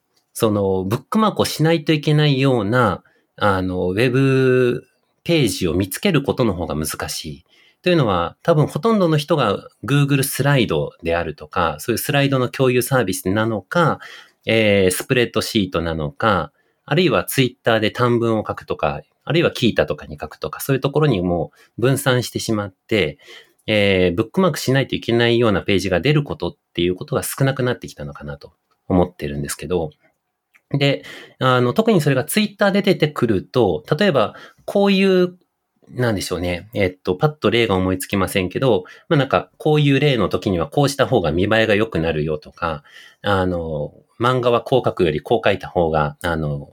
ブックマークをしないといけないような、ウェブページを見つけることの方が難しい。というのは、多分ほとんどの人が Google スライドであるとか、そういうスライドの共有サービスなのか、スプレッドシートなのか、あるいはツイッターで短文を書くとか、あるいはキータとかに書くとか、そういうところにもう分散してしまって、ブックマークしないといけないようなページが出ることっていうことが少なくなってきたのかなと思ってるんですけど、で、特にそれがツイッターで出てくると、例えばこういう、なんでしょうね。パッと例が思いつきませんけど、まあ、なんかこういう例の時にはこうした方が見栄えが良くなるよとか、漫画はこう書くよりこう書いた方が、訴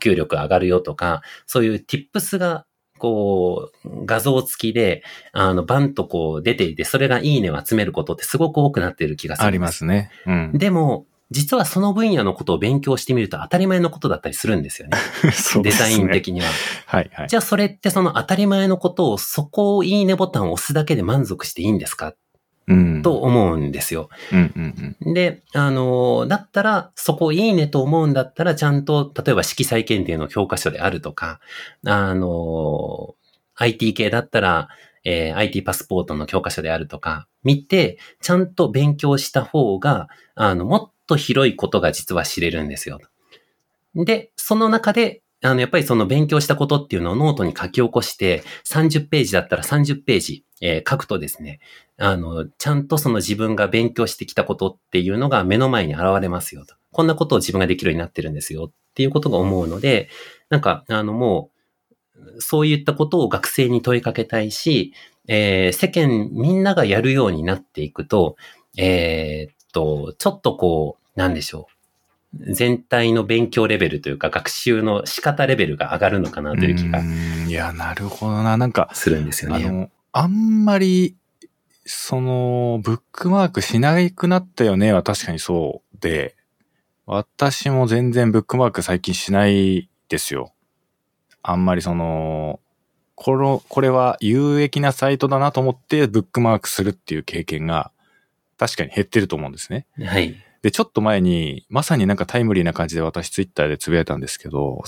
求力上がるよとか、そういう tips が、こう、画像付きで、バンとこう出ていて、それがいいねを集めることってすごく多くなっている気がする。ありますね。うん。でも、実はその分野のことを勉強してみると当たり前のことだったりするんですよね。そうですね。デザイン的には。はいはい。じゃあそれってその当たり前のことを、そこをいいねボタンを押すだけで満足していいんですか？うん、と思うんですよ。うんうんうん、で、だったら、そこいいねと思うんだったら、ちゃんと、例えば色彩検定の教科書であるとか、IT 系だったら、IT パスポートの教科書であるとか、見て、ちゃんと勉強した方が、もっと広いことが実は知れるんですよ。で、その中で、やっぱりその勉強したことっていうのをノートに書き起こして、30ページだったら30ページ、書くとですね、ちゃんとその自分が勉強してきたことっていうのが目の前に現れますよと。こんなことを自分ができるようになってるんですよっていうことが思うので、なんか、もう、そういったことを学生に問いかけたいし、世間みんながやるようになっていくと、ちょっとこう、なんでしょう。全体の勉強レベルというか学習の仕方レベルが上がるのかなという気が。いや、なるほどな。なんか、するんですよね。あんまり、ブックマークしなくなったよねは確かにそうで、私も全然ブックマーク最近しないですよ。あんまりこれは有益なサイトだなと思ってブックマークするっていう経験が確かに減ってると思うんですね。はい。で、ちょっと前に、まさになんかタイムリーな感じで私ツイッターでつぶやいたんですけど、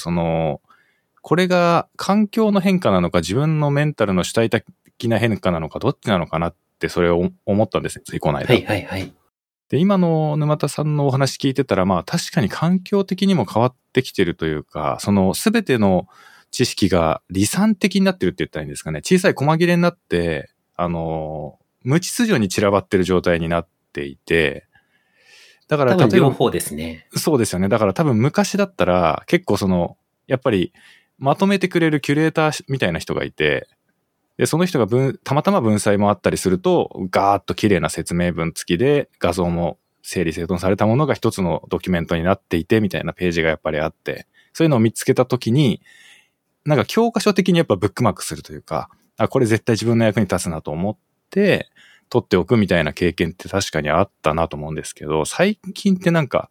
これが環境の変化なのか自分のメンタルの主体的な変化なのかどっちなのかなってそれを思ったんですね、ついこの間。はいはいはい。で、今の沼田さんのお話聞いてたら、まあ確かに環境的にも変わってきてるというか、すべての知識が離散的になってるって言ったらいいんですかね。小さい細切れになって、無秩序に散らばってる状態になっていて、だから多分両方ですね。そうですよね。だから多分昔だったら結構やっぱりまとめてくれるキュレーターみたいな人がいて、で、その人がたまたま文才もあったりするとガーッと綺麗な説明文付きで画像も整理整頓されたものが一つのドキュメントになっていてみたいなページがやっぱりあって、そういうのを見つけたときに、なんか教科書的にやっぱブックマークするというか、あ、これ絶対自分の役に立つなと思って、取っておくみたいな経験って確かにあったなと思うんですけど、最近ってなんか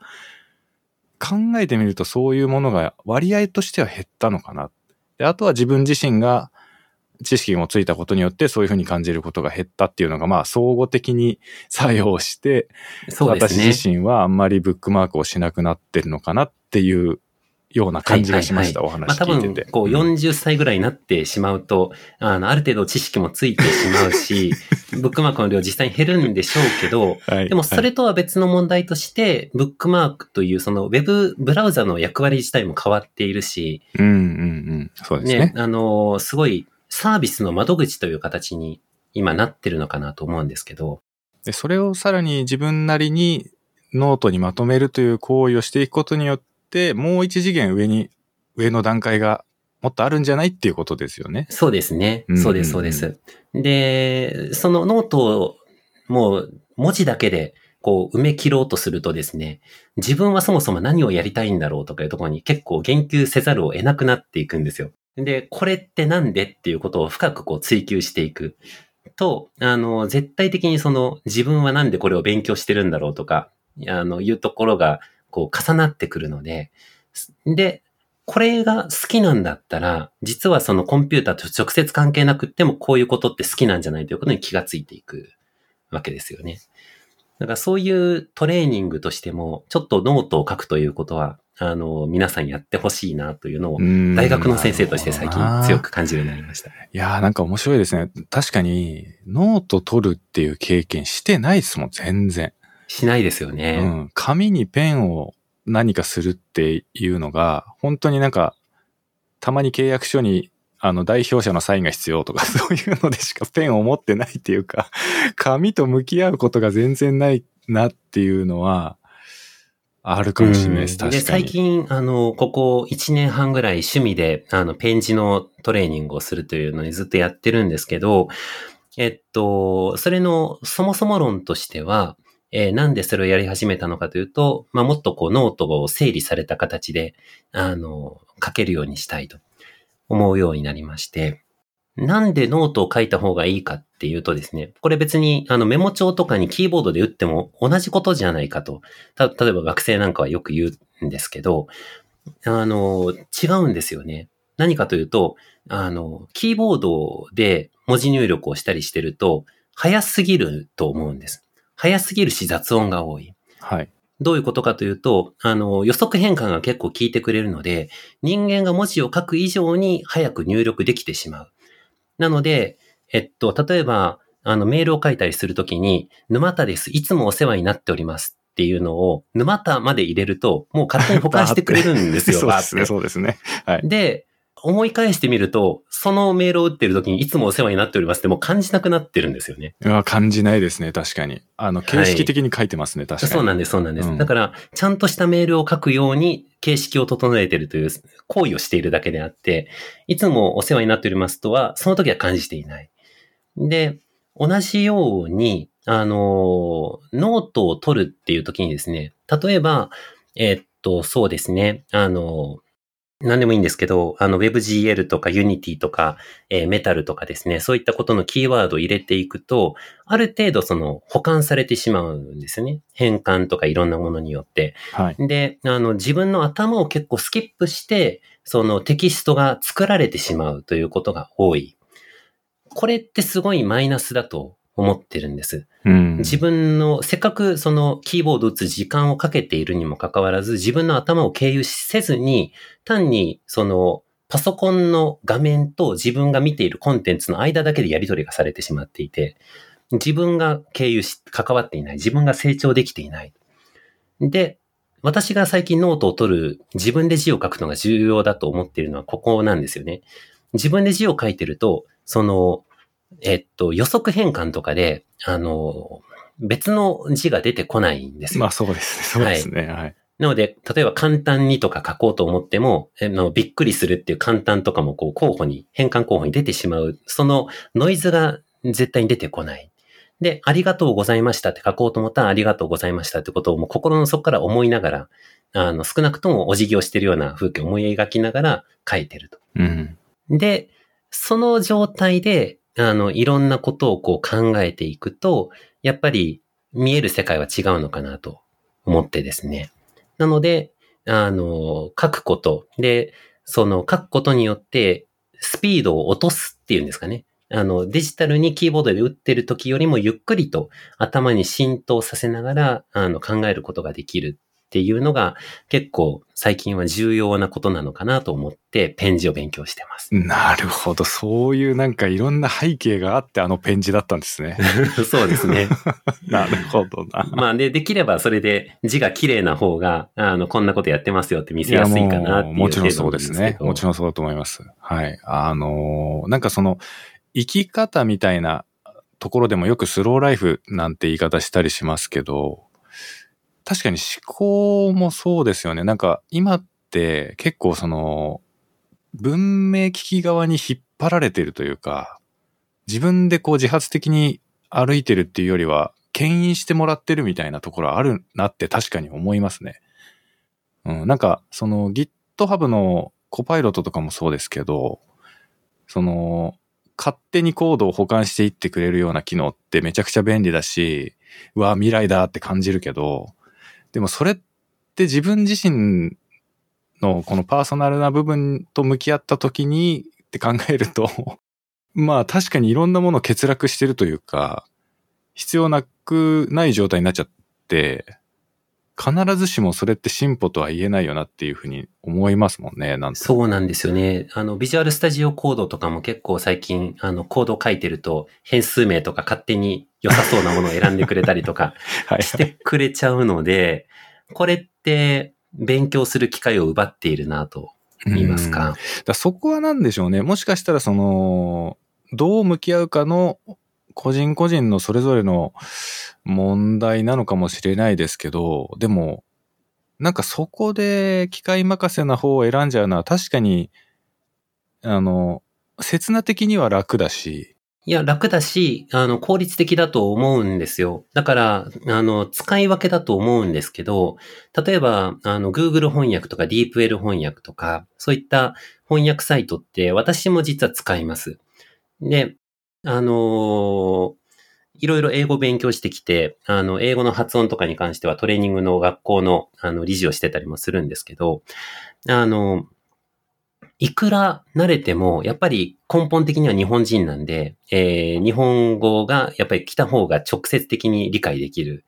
考えてみるとそういうものが割合としては減ったのかな。で、あとは自分自身が知識もついたことによってそういうふうに感じることが減ったっていうのがまあ相互的に作用して、そうですね、私自身はあんまりブックマークをしなくなってるのかなっていうような感じがしました、はいはいはい、お話聞いてて。まあ、多分こう40歳ぐらいになってしまうと、ある程度知識もついてしまうし、ブックマークの量実際に減るんでしょうけど、はいはい、でもそれとは別の問題として、ブックマークというウェブブラウザの役割自体も変わっているし、うんうんうん、そうですね。すごいサービスの窓口という形に今なってるのかなと思うんですけど。で、それをさらに自分なりにノートにまとめるという行為をしていくことによって、で、もう一次元上の段階がもっとあるんじゃないっていうことですよね。そうですね。そうです、そうです。で、そのノートをもう文字だけでこう埋め切ろうとするとですね、自分はそもそも何をやりたいんだろうとかいうところに結構言及せざるを得なくなっていくんですよ。で、これってなんでっていうことを深くこう追求していくと、絶対的に自分はなんでこれを勉強してるんだろうとか、いうところがこう重なってくるので、これが好きなんだったら、実はそのコンピューターと直接関係なくってもこういうことって好きなんじゃないということに気がついていくわけですよね。だからそういうトレーニングとしても、ちょっとノートを書くということは、皆さんやってほしいなというのを、大学の先生として最近強く感じるようになりました。いやーなんか面白いですね。確かに、ノート取るっていう経験してないですもん、全然。しないですよね。うん。紙にペンを何かするっていうのが、本当になんか、たまに契約書に、代表者のサインが必要とか、そういうのでしかペンを持ってないっていうか、紙と向き合うことが全然ないなっていうのは、あるかもしれないです。確かに。で、最近、ここ1年半ぐらい趣味で、ペン字のトレーニングをするというのにずっとやってるんですけど、それのそもそも論としては、なんでそれをやり始めたのかというと、まあ、もっとこうノートを整理された形で、書けるようにしたいと思うようになりまして、なんでノートを書いた方がいいかっていうとですね、これ別にメモ帳とかにキーボードで打っても同じことじゃないかと、例えば学生なんかはよく言うんですけど、違うんですよね。何かというと、キーボードで文字入力をしたりしてると、早すぎると思うんです。早すぎるし雑音が多い。はい。どういうことかというと、予測変換が結構効いてくれるので、人間が文字を書く以上に早く入力できてしまう。なので、例えば、メールを書いたりするときに、沼田です。いつもお世話になっておりますっていうのを、沼田まで入れると、もう勝手に保管してくれるんですよ。そうですね、そうですね。はい。で、思い返してみると、そのメールを打ってるときにいつもお世話になっておりますってもう感じなくなってるんですよね。感じないですね、確かに。形式的に書いてますね、はい、確かに。そうなんです、そうなんです。だから、ちゃんとしたメールを書くように形式を整えてるという行為をしているだけであって、いつもお世話になっておりますとは、その時は感じていない。で、同じように、ノートを取るっていうときにですね、例えば、そうですね、何でもいいんですけど、WebGL とか Unity とか、メタルとかですね、そういったことのキーワードを入れていくと、ある程度その保管されてしまうんですよね。変換とかいろんなものによって。はい、で、自分の頭を結構スキップして、そのテキストが作られてしまうということが多い。これってすごいマイナスだと思ってるんです。うん、自分の、せっかくそのキーボード打つ時間をかけているにもかかわらず、自分の頭を経由せずに、単にそのパソコンの画面と自分が見ているコンテンツの間だけでやり取りがされてしまっていて、自分が経由し、関わっていない、自分が成長できていない。で、私が最近ノートを取る、自分で字を書くのが重要だと思っているのはここなんですよね。自分で字を書いてると、その、予測変換とかで、別の字が出てこないんですよ。まあそうですね、そうですね。はい。なので、例えば簡単にとか書こうと思っても、びっくりするっていう簡単とかもこう候補に、変換候補に出てしまう。そのノイズが絶対に出てこない。で、ありがとうございましたって書こうと思ったらありがとうございましたってことをもう心の底から思いながら、少なくともお辞儀をしているような風景を思い描きながら書いてると。うん。で、その状態で、いろんなことをこう考えていくと、やっぱり見える世界は違うのかなと思ってですね。なので、書くことで、その書くことによってスピードを落とすっていうんですかね。デジタルにキーボードで打ってる時よりもゆっくりと頭に浸透させながら、考えることができるっていうのが結構最近は重要なことなのかなと思ってペン字を勉強してます。なるほど。そういうなんかいろんな背景があってペン字だったんですね。そうですね。なるほどな。まあで、できればそれで字が綺麗な方が、こんなことやってますよって見せやすいかなっていう。もちろんそうですね。もちろんそうだと思います。はい。なんかその生き方みたいなところでもよくスローライフなんて言い方したりしますけど、確かに思考もそうですよね。なんか今って結構その文明機器側に引っ張られているというか、自分でこう自発的に歩いてるっていうよりは牽引してもらってるみたいなところあるなって確かに思いますね。うん、なんかその GitHub のコパイロットとかもそうですけど、その勝手にコードを保管していってくれるような機能ってめちゃくちゃ便利だし、うわ未来だって感じるけど、でもそれって自分自身のこのパーソナルな部分と向き合った時にって考えるとまあ確かにいろんなものを欠落してるというか必要なくない状態になっちゃって必ずしもそれって進歩とは言えないよなっていうふうに思いますもんね。なんてそうなんですよね。ビジュアルスタジオコードとかも結構最近コードを書いてると変数名とか勝手に良さそうなものを選んでくれたりとかしてくれちゃうのではい、はい、これって勉強する機会を奪っているなと言いますか。だそこはなんでしょうね。もしかしたらそのどう向き合うかの個人個人のそれぞれの問題なのかもしれないですけど、でもなんかそこで機械任せな方を選んじゃうのは確かに刹那的には楽だし、いや楽だし効率的だと思うんですよ。だから使い分けだと思うんですけど、例えばGoogle 翻訳とか DeepL 翻訳とかそういった翻訳サイトって私も実は使います。でいろいろ英語勉強してきて、英語の発音とかに関してはトレーニングの学校の、理事をしてたりもするんですけど、いくら慣れても、やっぱり根本的には日本人なんで、日本語がやっぱり来た方が直接的に理解できる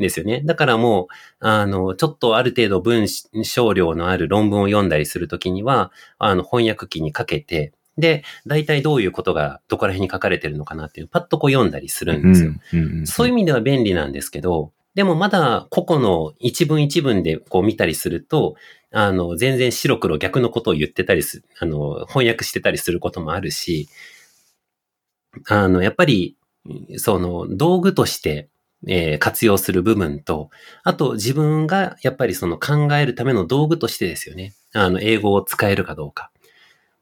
んですよね。だからもう、ちょっとある程度文章量のある論文を読んだりするときには、翻訳機にかけて、で、大体どういうことがどこら辺に書かれてるのかなっていう、パッとこう読んだりするんですよ、うんうんうん。そういう意味では便利なんですけど、でもまだ個々の一文一文でこう見たりすると、全然白黒逆のことを言ってたりす、翻訳してたりすることもあるし、やっぱり、その道具として、活用する部分と、あと自分がやっぱりその考えるための道具としてですよね。英語を使えるかどうか。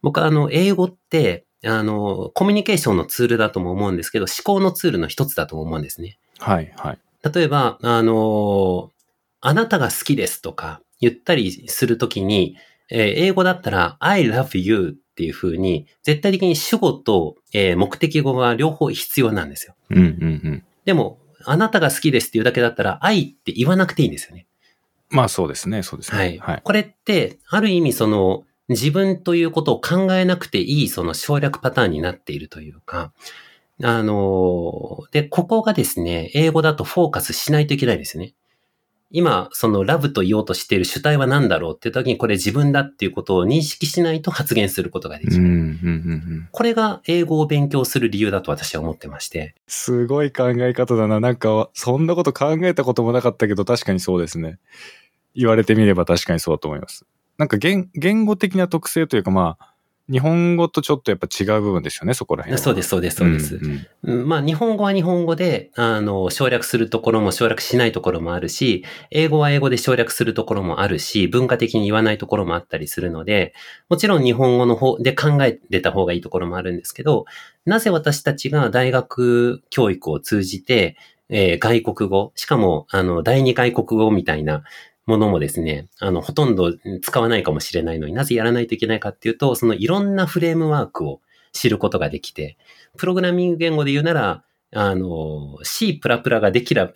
僕は英語って、コミュニケーションのツールだとも思うんですけど、思考のツールの一つだと思うんですね。はい、はい。例えば、あなたが好きですとか言ったりするときに、英語だったら、I love you っていう風に、絶対的に主語と、目的語が両方必要なんですよ。うんうんうん。でも、あなたが好きですっていうだけだったら、I って言わなくていいんですよね。まあそうですね、そうですね。はい。はい、これって、ある意味その、自分ということを考えなくていいその省略パターンになっているというか、で、ここがですね、英語だとフォーカスしないといけないですね。今、そのラブと言おうとしている主体は何だろうっていう時にこれ自分だっていうことを認識しないと発言することができる。うんうんうん、これが英語を勉強する理由だと私は思ってまして。すごい考え方だな。なんか、そんなこと考えたこともなかったけど確かにそうですね。言われてみれば確かにそうだと思います。なんか言語的な特性というか、まあ日本語とちょっとやっぱ違う部分ですよね、そこら辺は。そうですそうですそうです。うんうん、まあ日本語は日本語で省略するところも省略しないところもあるし、英語は英語で省略するところもあるし、文化的に言わないところもあったりするので、もちろん日本語の方で考えてた方がいいところもあるんですけど、なぜ私たちが大学教育を通じて、外国語、しかも第二外国語みたいなものもですね、ほとんど使わないかもしれないのになぜやらないといけないかっていうと、そのいろんなフレームワークを知ることができて、プログラミング言語で言うなら、C++ ができれば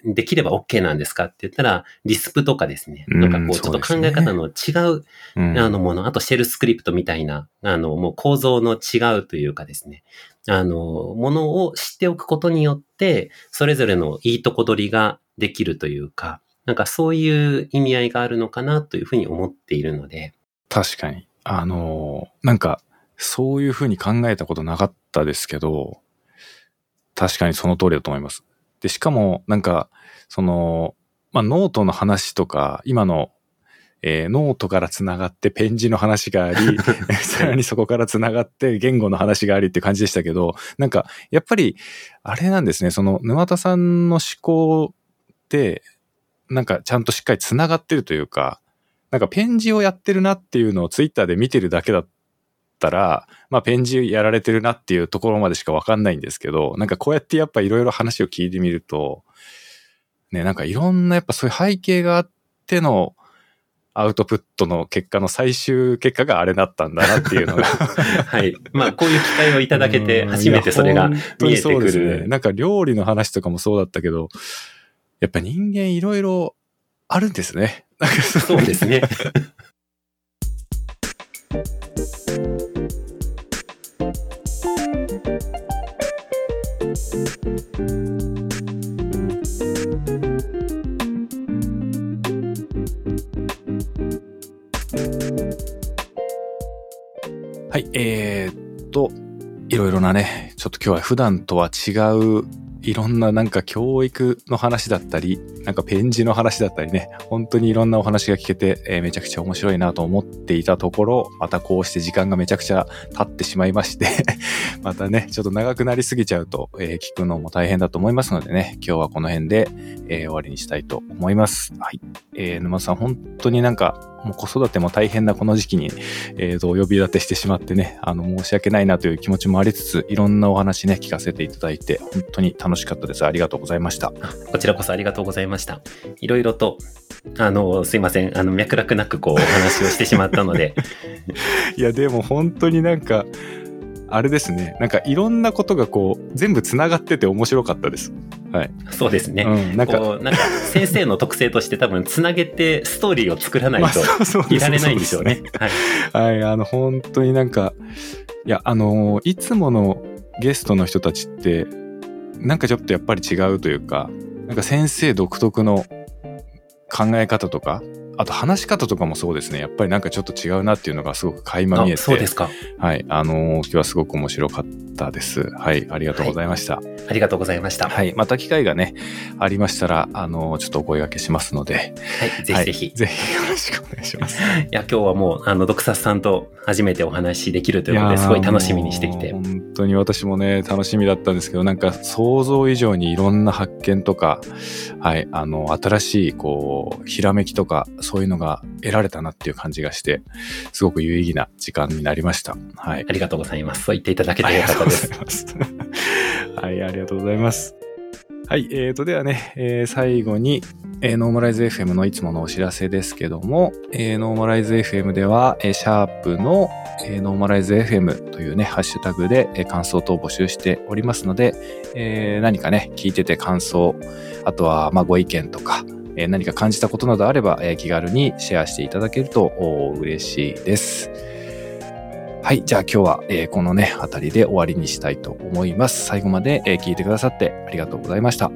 OK なんですかって言ったら、リスプとかですね、なんかこうちょっと考え方の違う、もの、あとシェルスクリプトみたいな、もう構造の違うというかですね、ものを知っておくことによって、それぞれのいいとこ取りができるというか、なんかそういう意味合いがあるのかなというふうに思っているので。確かに。なんかそういうふうに考えたことなかったですけど、確かにその通りだと思います。で、しかもなんか、まあノートの話とか、今の、ノートからつながってペン字の話があり、さらにそこからつながって言語の話がありって感じでしたけど、なんかやっぱりあれなんですね、沼田さんの思考って、なんかちゃんとしっかりつながってるというか、なんかペン字をやってるなっていうのをツイッターで見てるだけだったら、まあペン字やられてるなっていうところまでしかわかんないんですけど、なんかこうやってやっぱいろいろ話を聞いてみると、ね、なんかいろんなやっぱそういう背景があってのアウトプットの結果の最終結果があれだったんだなっていうのが。はい。まあこういう機会をいただけて初めてそれが見えてくる。そうですね。なんか料理の話とかもそうだったけど、やっぱ人間いろいろあるんですね。そうですね。はい、いろいろなね、ちょっと今日は普段とは違ういろんななんか教育の話だったり、なんかペン字の話だったりね、本当にいろんなお話が聞けて、めちゃくちゃ面白いなと思っていたところ、またこうして時間がめちゃくちゃ経ってしまいまして、またね、ちょっと長くなりすぎちゃうと、聞くのも大変だと思いますのでね、今日はこの辺で、終わりにしたいと思います。はい。沼さん、本当になんか、もう子育ても大変なこの時期に、お呼び立てしてしまってね、申し訳ないなという気持ちもありつつ、いろんなお話ね、聞かせていただいて、本当に楽しかったです。ありがとうございました。こちらこそありがとうございました。いろいろと、すいません、脈絡なくこう、お話をしてしまったので。いや、でも本当になんか、あれですね、なんかいろんなことがこう全部つながってて面白かったです。はい、そうですね、なんか先生の特性として多分つなげてストーリーを作らないといられないんでしょうね。はい、本当になんかいやいつものゲストの人たちってなんかちょっとやっぱり違うというか、なんか先生独特の考え方とか、あと話し方とかもそうですね。やっぱりなんかちょっと違うなっていうのがすごく垣間見えて。そうですか。はい。今日はすごく面白かったです。はい。ありがとうございました。はい、ありがとうございました。はい。また機会がね、ありましたら、ちょっとお声掛けしますので。はい。ぜひぜひ。はい、ぜひよろしくお願いします。いや、今日はもう、ドクサスさんと初めてお話しできるということで、すごい楽しみにしてきて。本当に私もね、楽しみだったんですけど、なんか想像以上にいろんな発見とか、はい。新しい、こう、ひらめきとか、そういうのが得られたなっていう感じがして、すごく有意義な時間になりました。はい。ありがとうございます。そう言っていただけてよかったです。はい、ありがとうございます。はい、ではね、最後に、ノーマライズ FM のいつものお知らせですけども、ノーマライズ FM では、シャープの、ノーマライズ FM というね、ハッシュタグで、感想等を募集しておりますので、何かね、聞いてて感想、あとは、まあ、ご意見とか、何か感じたことなどあれば気軽にシェアしていただけると嬉しいです。はい。じゃあ今日はこのねあたりで終わりにしたいと思います。最後まで聞いてくださってありがとうございました。